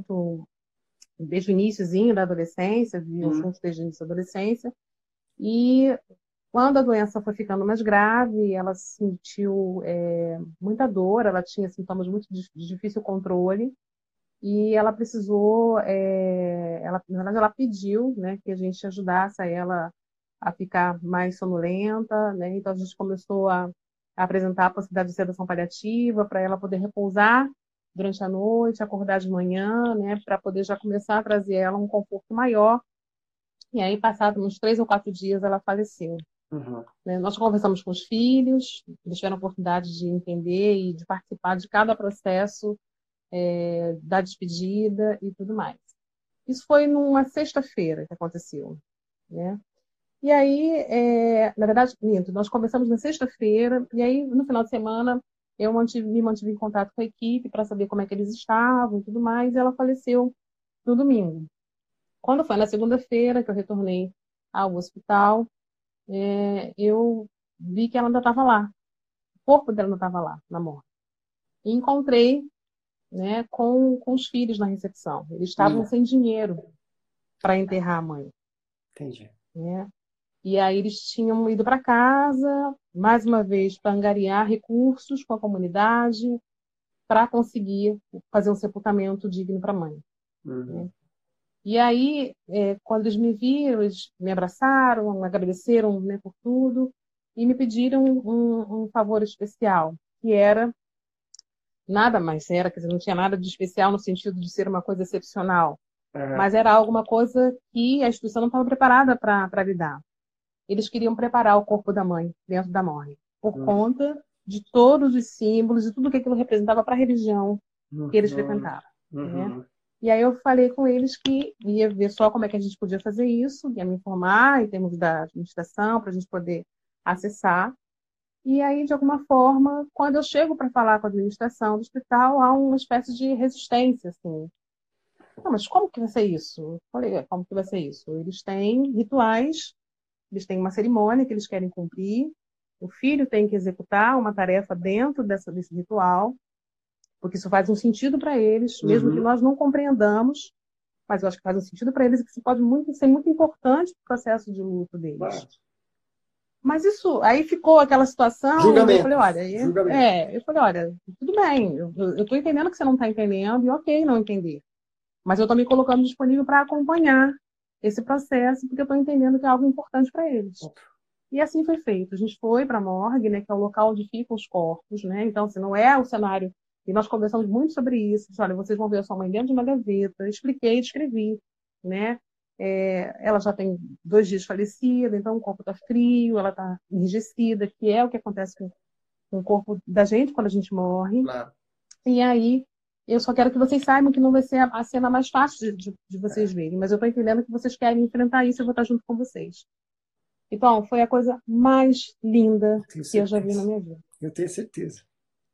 iniciozinho da adolescência, viviam juntos desde o início da adolescência. E quando a doença foi ficando mais grave, ela sentiu muita dor, ela tinha sintomas muito de difícil controle e ela precisou, na verdade ela pediu que a gente ajudasse ela a ficar mais sonolenta, então a gente começou a apresentar a possibilidade de sedação paliativa para ela poder repousar durante a noite, acordar de manhã, para poder já começar a trazer ela um conforto maior. E aí, passados uns 3 ou 4 dias, ela faleceu. Nós conversamos com os filhos, eles tiveram a oportunidade de entender e de participar de cada processo da despedida e tudo mais. Isso foi numa sexta-feira que aconteceu. E aí, na verdade, nós conversamos na sexta-feira e aí, no final de semana, eu me mantive em contato com a equipe para saber como é que eles estavam e tudo mais, e ela faleceu no domingo. Quando foi na segunda-feira que eu retornei ao hospital, eu vi que ela ainda estava lá. O corpo dela ainda estava lá, na morte. E encontrei com os filhos na recepção. Eles estavam sem dinheiro para enterrar a mãe. Entendi. E aí eles tinham ido para casa, mais uma vez, para angariar recursos com a comunidade para conseguir fazer um sepultamento digno para a mãe. E aí, quando eles me viram, eles me abraçaram, me agradeceram por tudo e me pediram um favor especial, que era nada mais, quer dizer, não tinha nada de especial no sentido de ser uma coisa excepcional, mas era alguma coisa que a instituição não estava preparada para lidar. Eles queriam preparar o corpo da mãe dentro da morgue, por conta de todos os símbolos, de tudo que aquilo representava para a religião que eles frequentavam. E aí eu falei com eles que ia ver só como é que a gente podia fazer isso, ia me informar em termos da administração, para a gente poder acessar. E aí, de alguma forma, quando eu chego para falar com a administração do hospital, há uma espécie de resistência, assim. Não, mas como que vai ser isso? Eu falei, como que vai ser isso? Eles têm rituais, eles têm uma cerimônia que eles querem cumprir, o filho tem que executar uma tarefa dentro desse ritual, porque isso faz um sentido para eles, mesmo que nós não compreendamos, mas eu acho que faz um sentido para eles, que isso pode ser muito importante para o processo de luto deles. Claro. Mas isso, aí ficou aquela situação, julgamento. Eu falei, olha, tudo bem, eu estou entendendo que você não está entendendo, e ok não entender. Mas eu estou me colocando disponível para acompanhar esse processo, porque eu estou entendendo que é algo importante para eles. E assim foi feito. A gente foi para a morgue, né, que é o local onde ficam os corpos, né? Então, se não é o cenário... E nós conversamos muito sobre isso. Olha, vocês vão ver a sua mãe dentro de uma gaveta. Expliquei, descrevi, né? Ela já tem 2 dias falecida, então o corpo está frio, ela está enrijecida, que é o que acontece com o corpo da gente quando a gente morre. Claro. E aí, eu só quero que vocês saibam que não vai ser a cena mais fácil de vocês verem, mas eu estou entendendo que vocês querem enfrentar isso e eu vou estar junto com vocês. Então, foi a coisa mais linda que eu já vi na minha vida. Eu tenho certeza.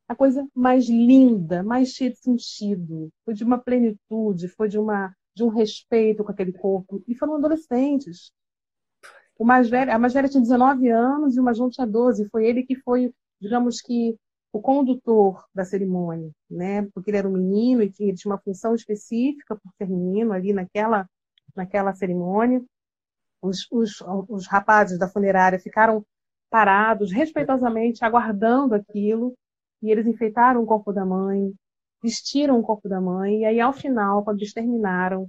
A coisa mais linda, mais cheia de sentido. Foi de uma plenitude, foi de um respeito com aquele corpo. E foram adolescentes. A mais velha tinha 19 anos e o mais novo tinha 12. Foi ele que foi, digamos que, o condutor da cerimônia, né? Porque ele era um menino e ele tinha uma função específica por ser menino ali naquela cerimônia. Os rapazes da funerária ficaram parados, respeitosamente, aguardando aquilo. E eles enfeitaram o corpo da mãe, vestiram o corpo da mãe, e aí ao final, quando eles terminaram,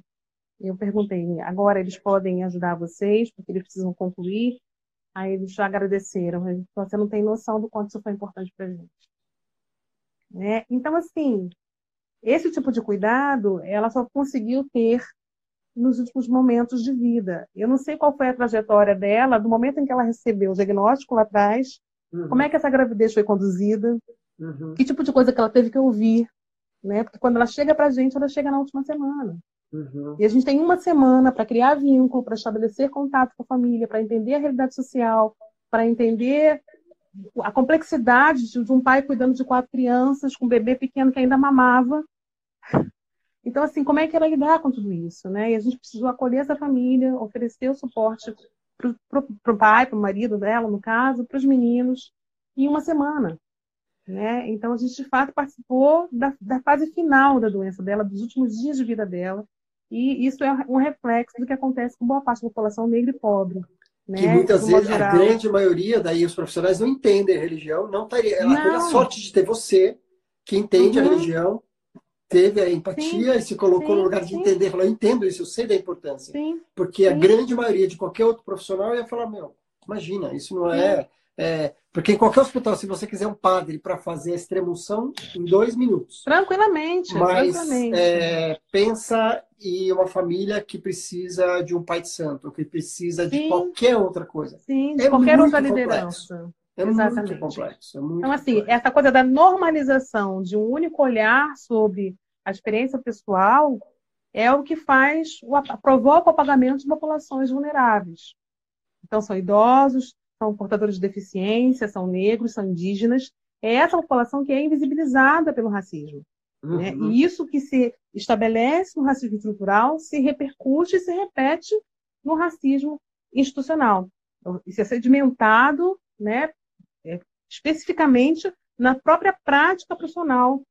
eu perguntei, agora eles podem ajudar vocês, porque eles precisam concluir? Aí eles já agradeceram, você não tem noção do quanto isso foi importante para a gente. Né? Então, assim, esse tipo de cuidado, ela só conseguiu ter nos últimos momentos de vida. Eu não sei qual foi a trajetória dela, do momento em que ela recebeu o diagnóstico lá atrás, como é que essa gravidez foi conduzida, que tipo de coisa que ela teve que ouvir, né? Porque quando ela chega pra gente, ela chega na última semana. E a gente tem uma semana para criar vínculo, para estabelecer contato com a família, para entender a realidade social, para entender a complexidade de um pai cuidando de 4 crianças, com um bebê pequeno que ainda mamava. Então, assim, como é que ela lidar com tudo isso, né? E a gente precisou acolher essa família, oferecer o suporte pro pai, pro marido dela, no caso, pros meninos, em uma semana. Né? Então, a gente, de fato, participou da fase final da doença dela, dos últimos dias de vida dela. E isso é um reflexo do que acontece com boa parte da população negra e pobre. Né? Que muitas vezes, geral, a grande maioria, daí os profissionais não entendem a religião. Não estaria, ela teve a sorte de ter você, que entende a religião, teve a empatia e se colocou no lugar de entender. Falou, eu entendo isso, eu sei da importância. Porque a grande maioria de qualquer outro profissional ia falar, meu, imagina, isso não é... porque em qualquer hospital, se você quiser um padre para fazer a extrema-unção, em 2 minutos. Tranquilamente. Mas pensa em uma família que precisa de um pai de santo, que precisa de qualquer outra coisa. Sim, de qualquer outra liderança. É muito complexo. É muito então, assim, complexo. Essa coisa da normalização de um único olhar sobre a experiência pessoal é o que faz, provoca o apagamento de populações vulneráveis. Então, são idosos, são portadores de deficiência, são negros, são indígenas. É essa população que é invisibilizada pelo racismo. Né? E isso que se estabelece no racismo estrutural se repercute e se repete no racismo institucional. Então, isso é sedimentado, né, especificamente na própria prática profissional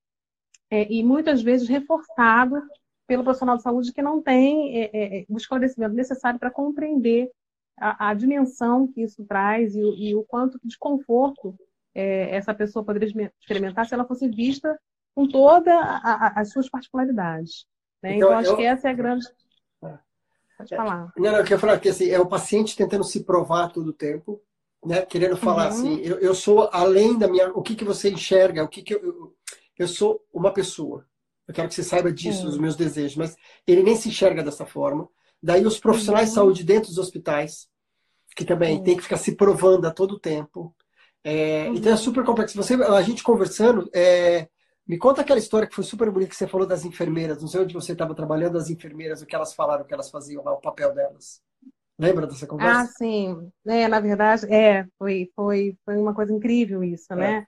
e muitas vezes reforçado pelo profissional de saúde que não tem o esclarecimento necessário para compreender a dimensão que isso traz e o quanto de desconforto essa pessoa poderia experimentar se ela fosse vista com todas as suas particularidades. Né? Então, acho que essa é a grande... Pode falar. Não, eu quero falar que assim, é o paciente tentando se provar todo o tempo, né? Querendo falar assim, eu sou além da minha... O que você enxerga? O que eu sou uma pessoa. Eu quero que você saiba disso, dos meus desejos. Mas ele nem se enxerga dessa forma. Daí os profissionais de saúde dentro dos hospitais, que também tem que ficar se provando a todo tempo. Então é super complexo. A gente conversando, me conta aquela história que foi super bonita que você falou das enfermeiras. Não sei onde você estava trabalhando, as enfermeiras, o que elas falaram, o que elas faziam lá, o papel delas. Lembra dessa conversa? Ah, sim. Na verdade, foi uma coisa incrível isso, né?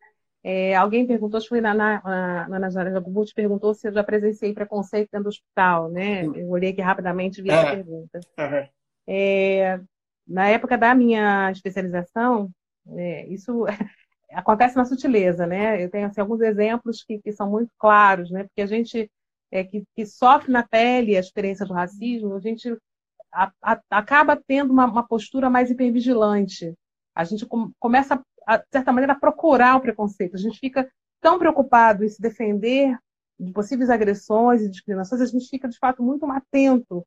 Alguém perguntou, acho que foi na Nazaré Jabubut, perguntou se eu já presenciei preconceito dentro do hospital, né? Eu olhei aqui rapidamente e vi essa pergunta. Na época da minha especialização, isso acontece na sutileza, né? Eu tenho assim, alguns exemplos que são muito claros, né? Porque a gente que sofre na pele a experiência do racismo, a gente acaba tendo uma postura mais hipervigilante. A gente começa de certa maneira, procurar o preconceito. A gente fica tão preocupado em se defender de possíveis agressões e discriminações, a gente fica, de fato, muito atento.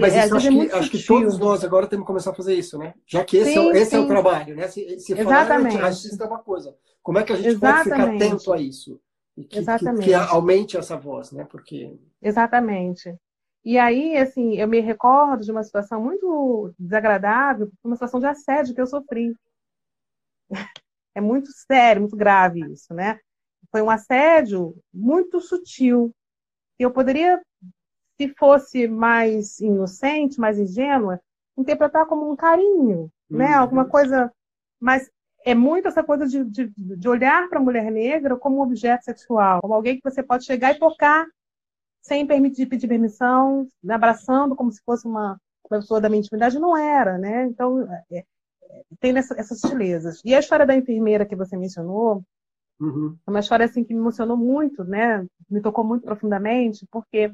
Mas isso acho que todos nós agora temos que começar a fazer isso, né? Já que esse é o trabalho, né? Se falar racista é uma coisa. Como é que a gente pode ficar atento a isso? E que aumente essa voz, né? Porque... Exatamente. E aí, assim, eu me recordo de uma situação muito desagradável, uma situação de assédio que eu sofri. É muito sério, muito grave isso, né? Foi um assédio muito sutil. Eu poderia, se fosse mais inocente, mais ingênua, interpretar como um carinho, né? Alguma coisa... Mas é muito essa coisa de olhar para a mulher negra como um objeto sexual, como alguém que você pode chegar e tocar sem pedir permissão, abraçando como se fosse uma pessoa da minha intimidade. Não era, né? Então... tem essas sutilezas. E a história da enfermeira que você mencionou, é uma história assim, que me emocionou muito, né? Me tocou muito profundamente, porque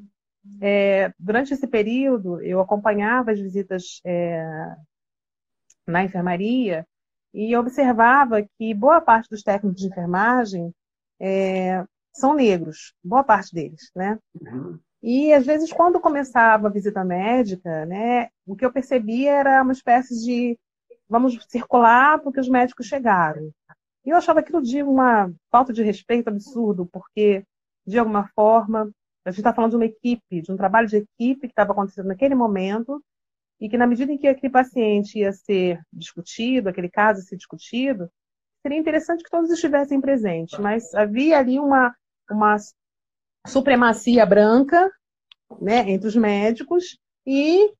durante esse período eu acompanhava as visitas na enfermaria e observava que boa parte dos técnicos de enfermagem são negros, boa parte deles, né? E, às vezes, quando começava a visita médica, né, o que eu percebia era uma espécie de vamos circular porque os médicos chegaram. E eu achava aquilo de uma falta de respeito absurdo, porque, de alguma forma, a gente está falando de uma equipe, de um trabalho de equipe que estava acontecendo naquele momento e que, na medida em que aquele paciente ia ser discutido, aquele caso ia ser discutido, seria interessante que todos estivessem presentes. Mas havia ali uma supremacia branca, né, entre os médicos e...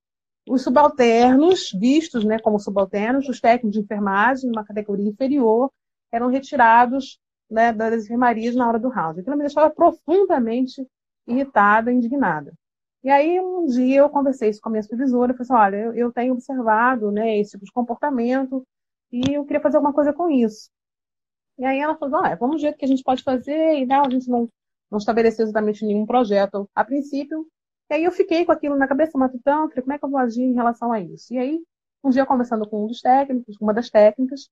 os subalternos, vistos, né, como subalternos, os técnicos de enfermagem, uma categoria inferior, eram retirados, né, das enfermarias na hora do round. Aquilo me deixava profundamente irritada, indignada. E aí, um dia, eu conversei isso com a minha supervisora, e falei assim, olha, eu tenho observado, né, esse tipo de comportamento, e eu queria fazer alguma coisa com isso. E aí ela falou, olha, vamos ver o que a gente pode fazer, e não, a gente não estabeleceu exatamente nenhum projeto a princípio. E aí eu fiquei com aquilo na cabeça, matutando, falei, como é que eu vou agir em relação a isso? E aí, um dia, conversando com um dos técnicos, uma das técnicas,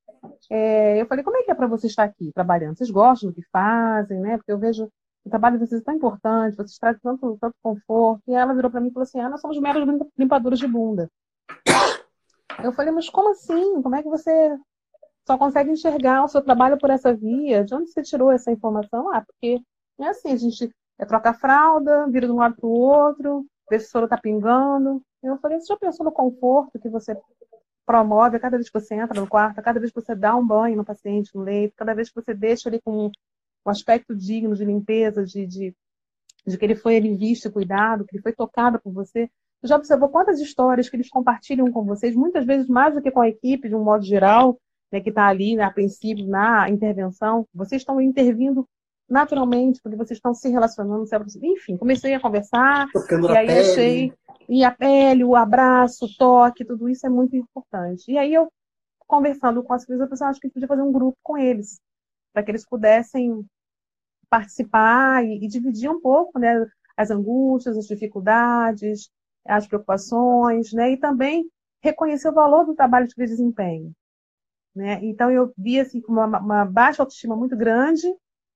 eu falei, como é que é para você estar aqui trabalhando? Vocês gostam do que fazem, né? Porque eu vejo o trabalho de vocês é tão importante, vocês trazem tanto conforto. E ela virou para mim e falou assim, nós somos meros limpadores de bunda. Eu falei, mas como assim? Como é que você só consegue enxergar o seu trabalho por essa via? De onde você tirou essa informação? Porque não é assim, a gente... troca a fralda, vira de um lado para o outro, vê se o soro está pingando. Eu falei, você já pensou no conforto que você promove cada vez que você entra no quarto, cada vez que você dá um banho no paciente, no leito, cada vez que você deixa ele com um aspecto digno de limpeza, de que ele foi visto e cuidado, que ele foi tocado por você. Você já observou quantas histórias que eles compartilham com vocês, muitas vezes mais do que com a equipe, de um modo geral, né, que está ali, né, a princípio, na intervenção. Vocês estão intervindo naturalmente, porque vocês estão se relacionando, enfim, comecei a conversar, tocando e aí pele. E a pele, o abraço, o toque, tudo isso é muito importante. E aí eu, conversando com as pessoas, eu pensei, acho que podia fazer um grupo com eles, para que eles pudessem participar e dividir um pouco, né, as angústias, as dificuldades, as preocupações, né, e também reconhecer o valor do trabalho que eles desempenham. Né? Então eu vi assim, uma baixa autoestima muito grande,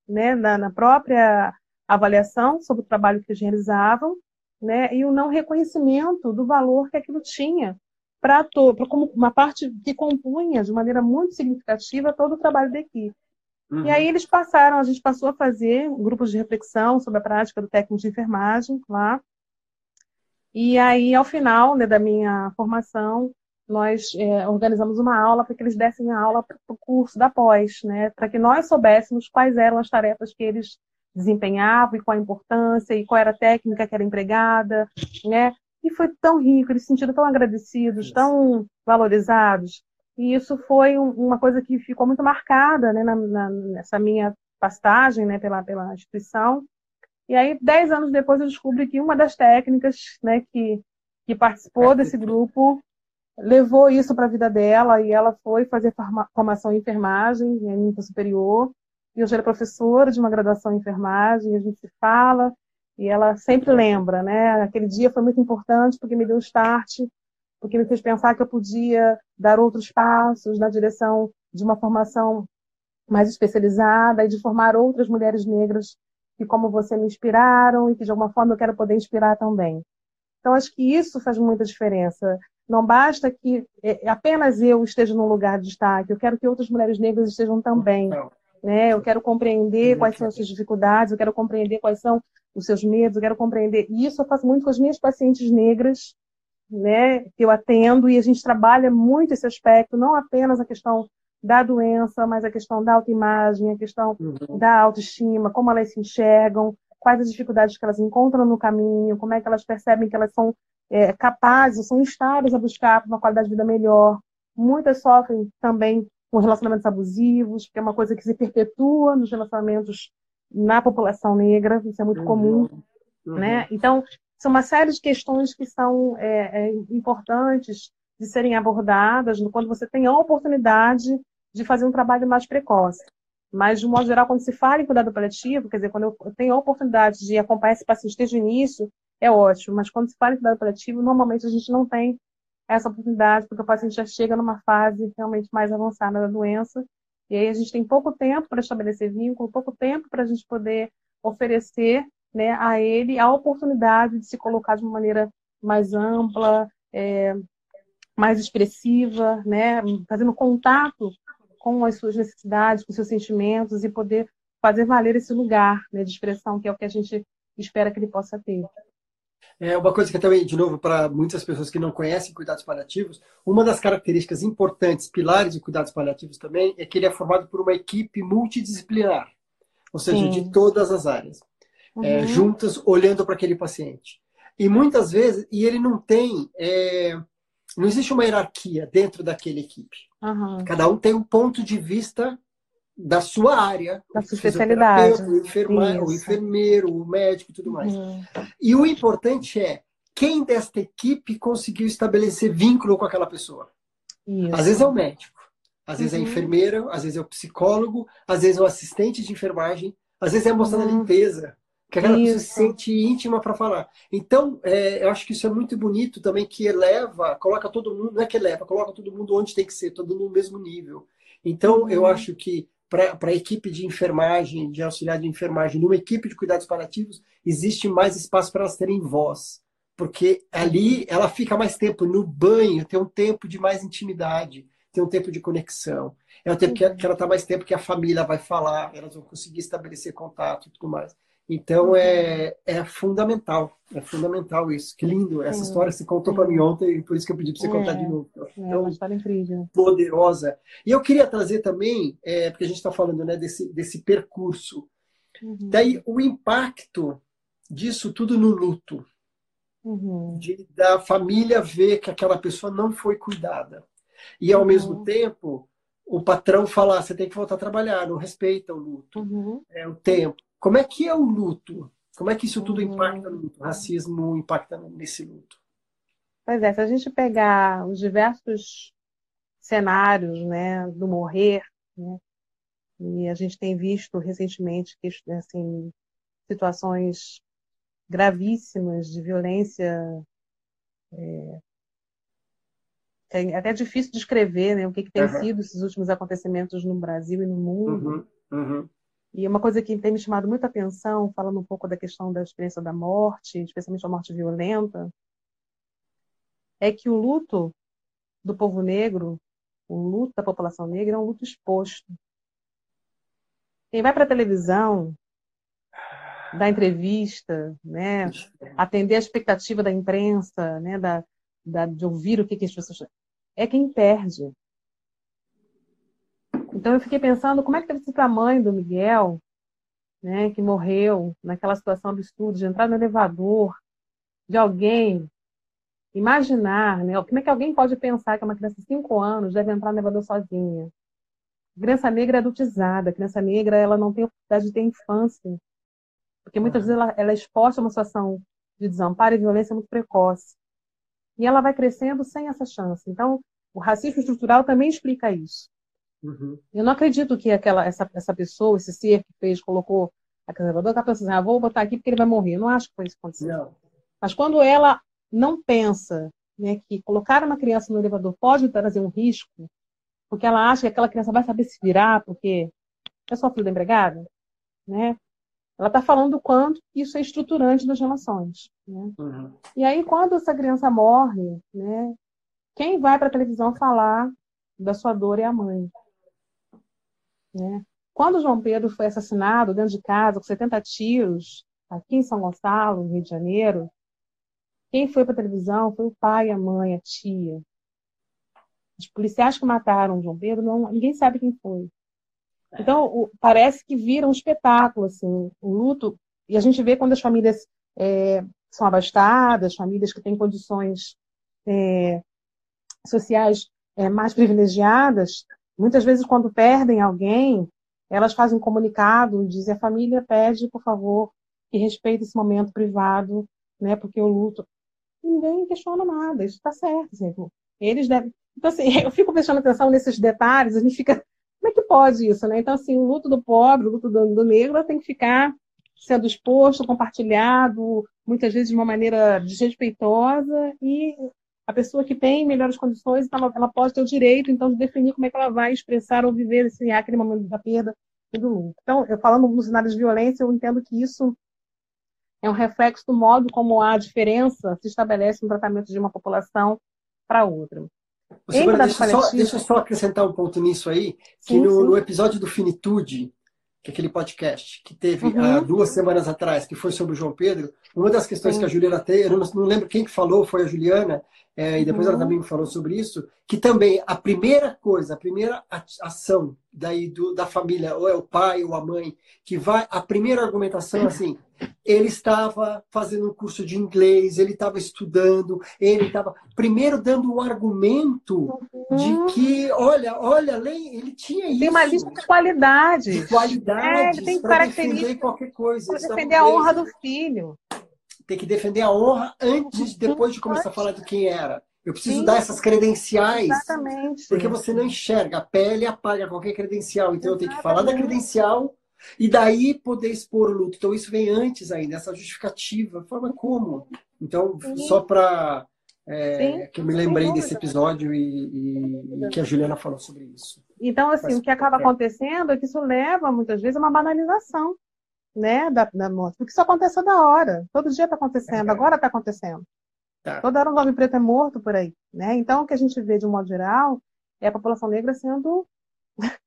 né, na própria avaliação sobre o trabalho que eles realizavam, né, e o não reconhecimento do valor que aquilo tinha para como uma parte que compunha de maneira muito significativa todo o trabalho da equipe. E aí eles passaram, a gente passou a fazer grupos de reflexão sobre a prática do técnico de enfermagem lá. E aí, ao final, né, da minha formação, nós organizamos uma aula para que eles dessem a aula para o curso da pós, né? Para que nós soubéssemos quais eram as tarefas que eles desempenhavam e qual a importância e qual era a técnica que era empregada, né? E foi tão rico, eles se sentiram tão agradecidos, tão valorizados. E isso foi uma coisa que ficou muito marcada, né? Nessa minha passagem, né? Pela instituição. E aí, 10 anos depois, eu descobri que uma das técnicas, né? que participou desse grupo levou isso para a vida dela e ela foi fazer formação em enfermagem em INCA superior e hoje ela é professora de uma graduação em enfermagem e a gente se fala e ela sempre lembra, né? Aquele dia foi muito importante porque me deu um start, porque me fez pensar que eu podia dar outros passos na direção de uma formação mais especializada e de formar outras mulheres negras e como você me inspiraram e que, de alguma forma, eu quero poder inspirar também. Então, acho que isso faz muita diferença. Não basta que apenas eu esteja num lugar de destaque, eu quero que outras mulheres negras estejam também. Né? Eu quero compreender quais são as suas dificuldades, eu quero compreender quais são os seus medos, eu quero compreender. E isso eu faço muito com as minhas pacientes negras, né, que eu atendo, e a gente trabalha muito esse aspecto, não apenas a questão da doença, mas a questão da autoimagem, a questão da autoestima, como elas se enxergam, quais as dificuldades que elas encontram no caminho, como é que elas percebem que elas são capazes, são instáveis a buscar uma qualidade de vida melhor. Muitas sofrem também com relacionamentos abusivos, que é uma coisa que se perpetua nos relacionamentos na população negra, isso é muito comum. Né? Então, são uma série de questões que são importantes de serem abordadas quando você tem a oportunidade de fazer um trabalho mais precoce. Mas, de um modo geral, quando se fala em cuidado paliativo, quer dizer, quando eu tenho a oportunidade de acompanhar esse paciente desde o início, é ótimo. Mas quando se fala em cuidado paliativo, normalmente a gente não tem essa oportunidade, porque o paciente já chega numa fase realmente mais avançada da doença. E aí a gente tem pouco tempo para estabelecer vínculo, pouco tempo para a gente poder oferecer, né, a ele a oportunidade de se colocar de uma maneira mais ampla, mais expressiva, né, fazendo contato com as suas necessidades, com os seus sentimentos, e poder fazer valer esse lugar, né, de expressão, que é o que a gente espera que ele possa ter. É uma coisa que também, de novo, para muitas pessoas que não conhecem cuidados paliativos, uma das características importantes, pilares de cuidados paliativos também, é que ele é formado por uma equipe multidisciplinar, ou seja, de todas as áreas, juntas, olhando para aquele paciente. E muitas vezes, e ele não tem, não existe uma hierarquia dentro daquela equipe. Cada um tem um ponto de vista da sua área, da sua especialidade, o enfermeiro, o médico e tudo mais. E o importante é quem desta equipe conseguiu estabelecer vínculo com aquela pessoa. Às vezes é o médico, às vezes é a enfermeira, às vezes é o psicólogo, às vezes é o assistente de enfermagem, às vezes é a moça da limpeza, que aquela pessoa se sente íntima para falar. Então, eu acho que isso é muito bonito também, que eleva, coloca todo mundo, não é que eleva, coloca todo mundo onde tem que ser, todo mundo no mesmo nível. Então, eu acho que para a equipe de enfermagem, de auxiliar de enfermagem, numa equipe de cuidados paliativos, existe mais espaço para elas terem voz. Porque ali ela fica mais tempo no banho, tem um tempo de mais intimidade, tem um tempo de conexão. É um tempo que ela está mais tempo, que a família vai falar, elas vão conseguir estabelecer contato e tudo mais. Então, é fundamental isso. Que lindo, essa história você contou para mim ontem, e por isso que eu pedi para você contar de novo. Então, é uma história incrível. Poderosa. E eu queria trazer também, porque a gente está falando, né, desse percurso, daí o impacto disso tudo no luto, da família ver que aquela pessoa não foi cuidada. E, ao mesmo tempo, o patrão falar, você tem que voltar a trabalhar, não respeita o luto, o tempo. Como é que é o luto? Como é que isso tudo impacta no luto? O racismo impacta nesse luto? Pois é, se a gente pegar os diversos cenários, né, do morrer, né, e a gente tem visto recentemente que, assim, situações gravíssimas de violência, é até difícil descrever, né, o que tem sido esses últimos acontecimentos no Brasil e no mundo. E uma coisa que tem me chamado muita atenção, falando um pouco da questão da experiência da morte, especialmente a morte violenta, é que o luto do povo negro, o luto da população negra, é um luto exposto. Quem vai para a televisão, dá entrevista, né, atender a expectativa da imprensa, né, de ouvir o que as pessoas... é quem perde. Então, eu fiquei pensando como é que deve ser para a mãe do Miguel, né, que morreu naquela situação absurda de entrar no elevador, de alguém imaginar, né, como é que alguém pode pensar que uma criança de 5 anos deve entrar no elevador sozinha. A criança negra é adultizada, a criança negra, ela não tem oportunidade de ter infância, porque muitas vezes ela é exposta a uma situação de desamparo e violência muito precoce. E ela vai crescendo sem essa chance. Então, o racismo estrutural também explica isso. Eu não acredito que essa pessoa, esse ser que colocou a conservadora, está pensando assim, vou botar aqui porque ele vai morrer. Eu não acho que foi isso que aconteceu. Mas quando ela não pensa, né, que colocar uma criança no elevador pode trazer um risco, porque ela acha que aquela criança vai saber se virar, porque é só filho da empregada, né? Ela está falando o quanto isso é estruturante nas relações. Né? Uhum. E aí, quando essa criança morre, né, quem vai para a televisão falar da sua dor é a mãe. Né? Quando o João Pedro foi assassinado dentro de casa, com 70 tiros, aqui em São Gonçalo, no Rio de Janeiro, quem foi para a televisão foi o pai, a mãe, a tia. Os policiais que mataram o João Pedro, não, ninguém sabe quem foi. Então, parece que vira um espetáculo, assim, o luto. E a gente vê quando as famílias são abastadas, famílias que têm condições sociais mais privilegiadas, muitas vezes quando perdem alguém, elas fazem um comunicado, dizem a família pede, por favor, que respeite esse momento privado, né, porque o luto... Ninguém questiona nada, isso está certo. Assim, eles devem... Então, assim, eu fico prestando atenção nesses detalhes, a gente fica... Como é que pode isso, né? Então, assim, o luto do pobre, o luto do negro, tem que ficar sendo exposto, compartilhado, muitas vezes de uma maneira desrespeitosa, e a pessoa que tem melhores condições, então ela pode ter o direito, então, de definir como é que ela vai expressar ou viver esse, aquele momento da perda e do luto. Então, eu falando nos cenários de violência, eu entendo que isso é um reflexo do modo como a diferença se estabelece no tratamento de uma população para outra. Silvana, deixa eu só acrescentar um ponto nisso aí, que no episódio do Finitude, que é aquele podcast que teve há 2 semanas atrás, que foi sobre o João Pedro, uma das questões que a Juliana teve, eu não lembro quem que falou, foi a Juliana, e depois ela também falou sobre isso, que também a primeira coisa, a primeira ação daí da família, ou é o pai ou a mãe, que vai, a primeira argumentação é assim, ele estava fazendo um curso de inglês, ele estava estudando, ele estava primeiro dando o argumento de que, olha, ele tinha isso. Tem uma lista de qualidades. De qualidades, tem características, defender qualquer coisa. Para defender a honra do filho. Tem que defender a honra depois de começar a falar de quem era. Eu preciso dar essas credenciais. Exatamente. Porque você não enxerga. A pele apaga qualquer credencial. Então eu tenho que falar da credencial e daí poder expor o luto. Então isso vem antes ainda, essa justificativa. Forma como? Então, só para... que eu me lembrei desse episódio e que a Juliana falou sobre isso. Então, assim, o que acaba acontecendo é que isso leva, muitas vezes, a uma banalização. Né, da morte, porque isso acontece toda hora, todo dia está acontecendo, agora está acontecendo. Tá. Toda hora um homem preto é morto por aí. Né? Então, o que a gente vê de um modo geral é a população negra sendo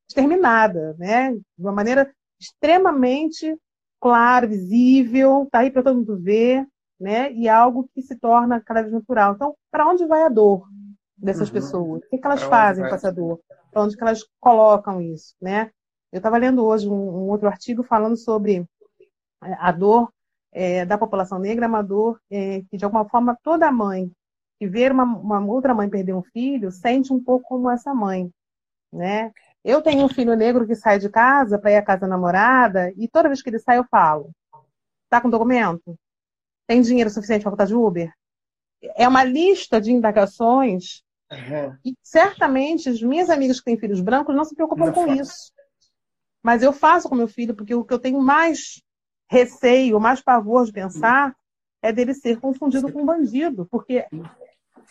exterminada, né? De uma maneira extremamente clara, visível, está aí para todo mundo ver, né? E algo que se torna cada vez natural. Então, para onde vai a dor dessas pessoas? O que elas fazem com essa dor? Para onde que elas colocam isso? Né? Eu estava lendo hoje um outro artigo falando sobre a dor da população negra, uma dor que, de alguma forma, toda mãe que vê uma outra mãe perder um filho sente um pouco como essa mãe, né? Eu tenho um filho negro que sai de casa para ir à casa da namorada e toda vez que ele sai eu falo, tá com documento? Tem dinheiro suficiente para voltar de Uber? É uma lista de indagações e certamente as minhas amigas que têm filhos brancos não se preocupam com isso. Mas eu faço com meu filho, porque o que eu tenho mais receio, mais pavor de pensar é dele ser confundido com um bandido, porque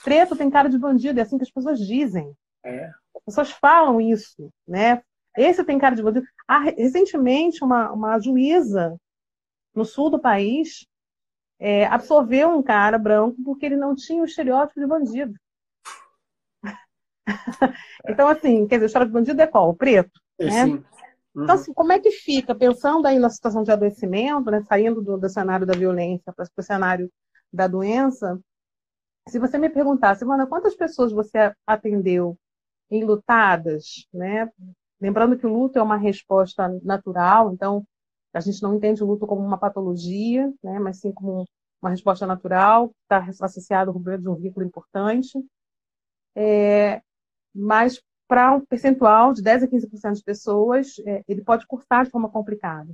preto tem cara de bandido, é assim que as pessoas dizem. As pessoas falam isso, né? Esse tem cara de bandido. Recentemente, uma juíza no sul do país absolveu um cara branco porque ele não tinha o estereótipo de bandido. Então, assim, quer dizer, o estereótipo de bandido é qual? O preto, né? Sim. Então, assim, como é que fica, pensando aí na situação de adoecimento, né, saindo do cenário da violência para o cenário da doença, se você me perguntar, Silvana, quantas pessoas você atendeu enlutadas, né? Lembrando que o luto é uma resposta natural, então a gente não entende o luto como uma patologia, né, mas sim como uma resposta natural, está associado ao de um vínculo importante, mas para um percentual de 10% a 15% de pessoas, ele pode cursar de forma complicada.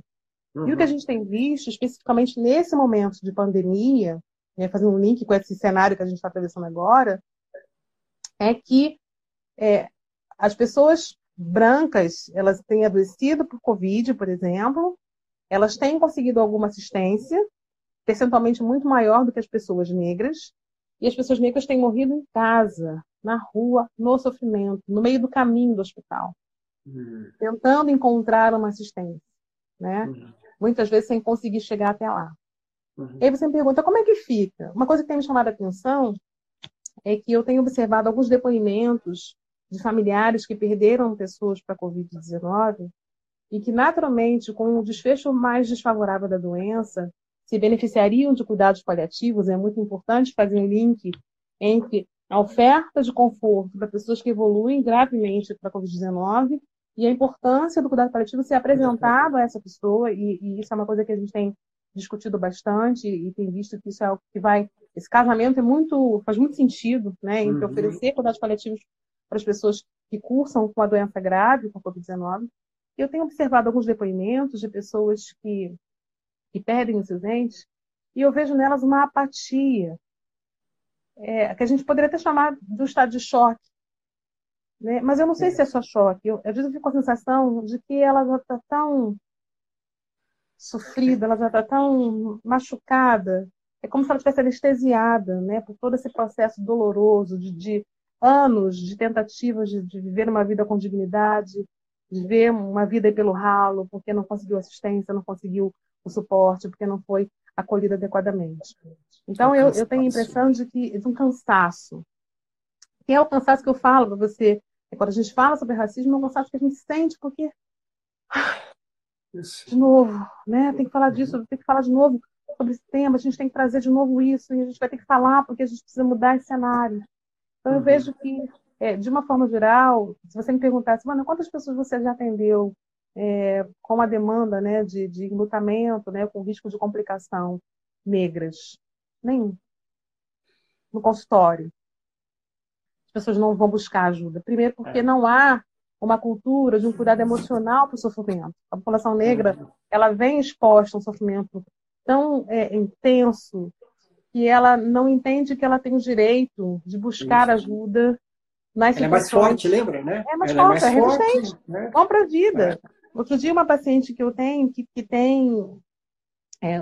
E o que a gente tem visto, especificamente nesse momento de pandemia, né, fazendo um link com esse cenário que a gente está atravessando agora, é que as pessoas brancas, elas têm adoecido por Covid, por exemplo, elas têm conseguido alguma assistência, percentualmente muito maior do que as pessoas negras, e as pessoas negras têm morrido em casa, na rua, no sofrimento, no meio do caminho do hospital, tentando encontrar uma assistência, né? muitas vezes sem conseguir chegar até lá. Uhum. E aí você me pergunta, como é que fica? Uma coisa que tem me chamado a atenção é que eu tenho observado alguns depoimentos de familiares que perderam pessoas para a Covid-19 e que, naturalmente, com o desfecho mais desfavorável da doença, se beneficiariam de cuidados paliativos. É muito importante fazer um link entre a oferta de conforto para pessoas que evoluem gravemente para a Covid-19 e a importância do cuidado paliativo ser apresentado a essa pessoa, e isso é uma coisa que a gente tem discutido bastante e tem visto que isso é algo que vai... Esse casamento faz muito sentido, né, entre oferecer cuidados paliativos para as pessoas que cursam com a doença grave, com a Covid-19. Eu tenho observado alguns depoimentos de pessoas que perdem os seus entes e eu vejo nelas uma apatia, que a gente poderia até chamar de um estado de choque, né? Mas eu não sei se é só choque. Às vezes eu fico com a sensação de que ela já está tão sofrida, ela já está tão machucada. É como se ela estivesse anestesiada, né, por todo esse processo doloroso de anos de tentativas de viver uma vida com dignidade, de ver uma vida pelo ralo, porque não conseguiu assistência, não conseguiu o suporte, porque não foi acolhida adequadamente. Então, eu tenho a impressão de um cansaço. Que é o cansaço que eu falo para você. Quando a gente fala sobre racismo, é um cansaço que a gente sente, porque... De novo, né? Tem que falar disso, tem que falar de novo sobre esse tema, a gente tem que trazer de novo isso, e a gente vai ter que falar, porque a gente precisa mudar esse cenário. Então, eu vejo que, de uma forma geral, se você me perguntasse, mano, quantas pessoas você já atendeu com a demanda, né, de enlutamento, né, com risco de complicação, negras? Nenhum. No consultório. As pessoas não vão buscar ajuda. Primeiro, porque não há uma cultura de um cuidado emocional para o sofrimento. A população negra, ela vem exposta a um sofrimento tão intenso que ela não entende que ela tem o direito de buscar ajuda nas situações. Ela é mais forte, lembra, né? É mais forte, é resistente. Né? Compra a vida. Outro dia, uma paciente que eu tenho, que tem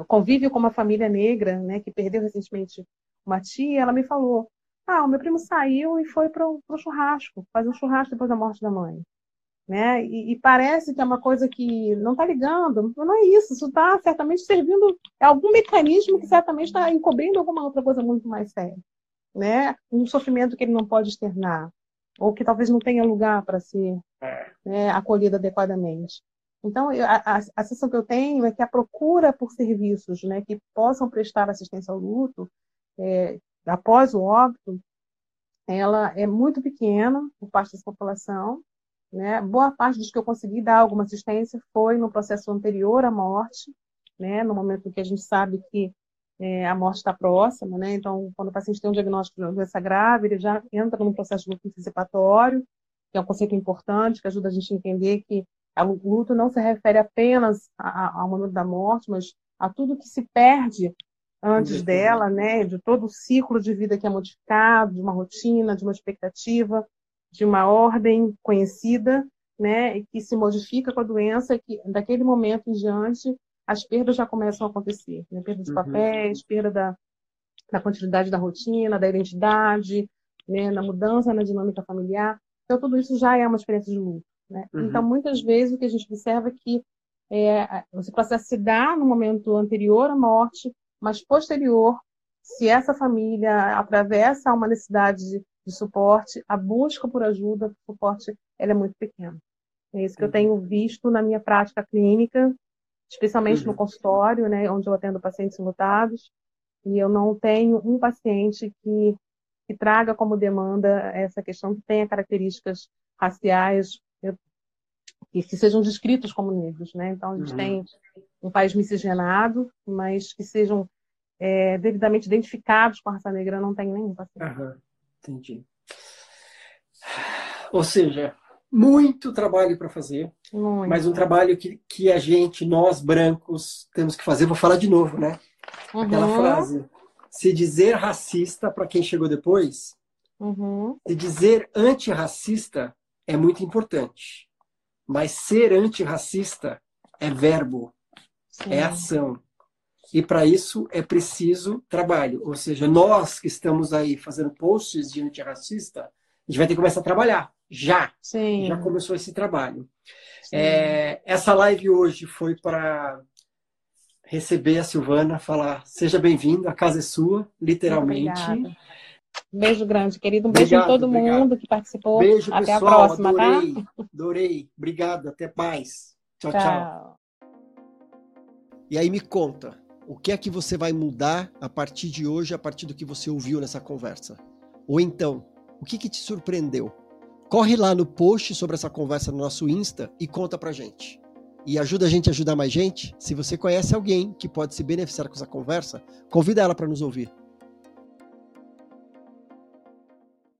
convívio com uma família negra, né, que perdeu recentemente uma tia, ela me falou, o meu primo saiu e foi para o churrasco, fazer um churrasco depois da morte da mãe. Né? E parece que é uma coisa que não está ligando, não é isso está certamente servindo, é algum mecanismo que certamente está encobrindo alguma outra coisa muito mais séria, né? Um sofrimento que ele não pode externar, ou que talvez não tenha lugar para ser acolhido adequadamente. Então, a sensação que eu tenho é que a procura por serviços, né, que possam prestar assistência ao luto, após o óbito, ela é muito pequena por parte dessa população. Né? Boa parte dos que eu consegui dar alguma assistência foi no processo anterior à morte, né? No momento que a gente sabe que a morte está próxima, né? Então, quando o paciente tem um diagnóstico de doença grave, ele já entra num processo de luto antecipatório, que é um conceito importante, que ajuda a gente a entender que o luto não se refere apenas ao momento da morte, mas a tudo que se perde antes dela, né? De todo o ciclo de vida que é modificado, de uma rotina, de uma expectativa, de uma ordem conhecida, né, que se modifica com a doença, que daquele momento em diante as perdas já começam a acontecer, né? Perda de papéis, perda da continuidade da rotina, da identidade, né, na mudança na dinâmica familiar. Então, tudo isso já é uma experiência de luto, né? Então, muitas vezes, o que a gente observa é que esse processo se dá no momento anterior à morte, mas posterior, se essa família atravessa uma necessidade de suporte, a busca por ajuda, por suporte, ela é muito pequena. É isso que eu tenho visto na minha prática clínica, especialmente no consultório, né, onde eu atendo pacientes enlutados, e eu não tenho um paciente que traga como demanda essa questão, que tenha características raciais que sejam descritos como negros, né? Então, a gente tem um país miscigenado, mas que sejam devidamente identificados com a raça negra, não tem nenhum paciente. Entendi. Ou seja, muito trabalho para fazer, mas um trabalho que a gente, nós brancos, temos que fazer. Vou falar de novo, né? Aquela frase. Se dizer racista para quem chegou depois, se dizer antirracista é muito importante. Mas ser antirracista é verbo, é ação. E para isso é preciso trabalho. Ou seja, nós que estamos aí fazendo posts de antirracista, a gente vai ter que começar a trabalhar. Já. Sim. Já começou esse trabalho. Essa live hoje foi para receber a Silvana, falar, seja bem-vindo, a casa é sua, literalmente. Obrigada. Um beijo grande, querido. Um beijo em todo mundo que participou. Beijo, pessoal. Até a próxima, adorei, tá? Adorei. Obrigado, até mais. Tchau, tchau, tchau. E aí me conta, o que é que você vai mudar a partir de hoje, a partir do que você ouviu nessa conversa? Ou então, o que te surpreendeu? Corre lá no post sobre essa conversa no nosso Insta e conta pra gente. E ajuda a gente a ajudar mais gente. Se você conhece alguém que pode se beneficiar com essa conversa, convida ela para nos ouvir.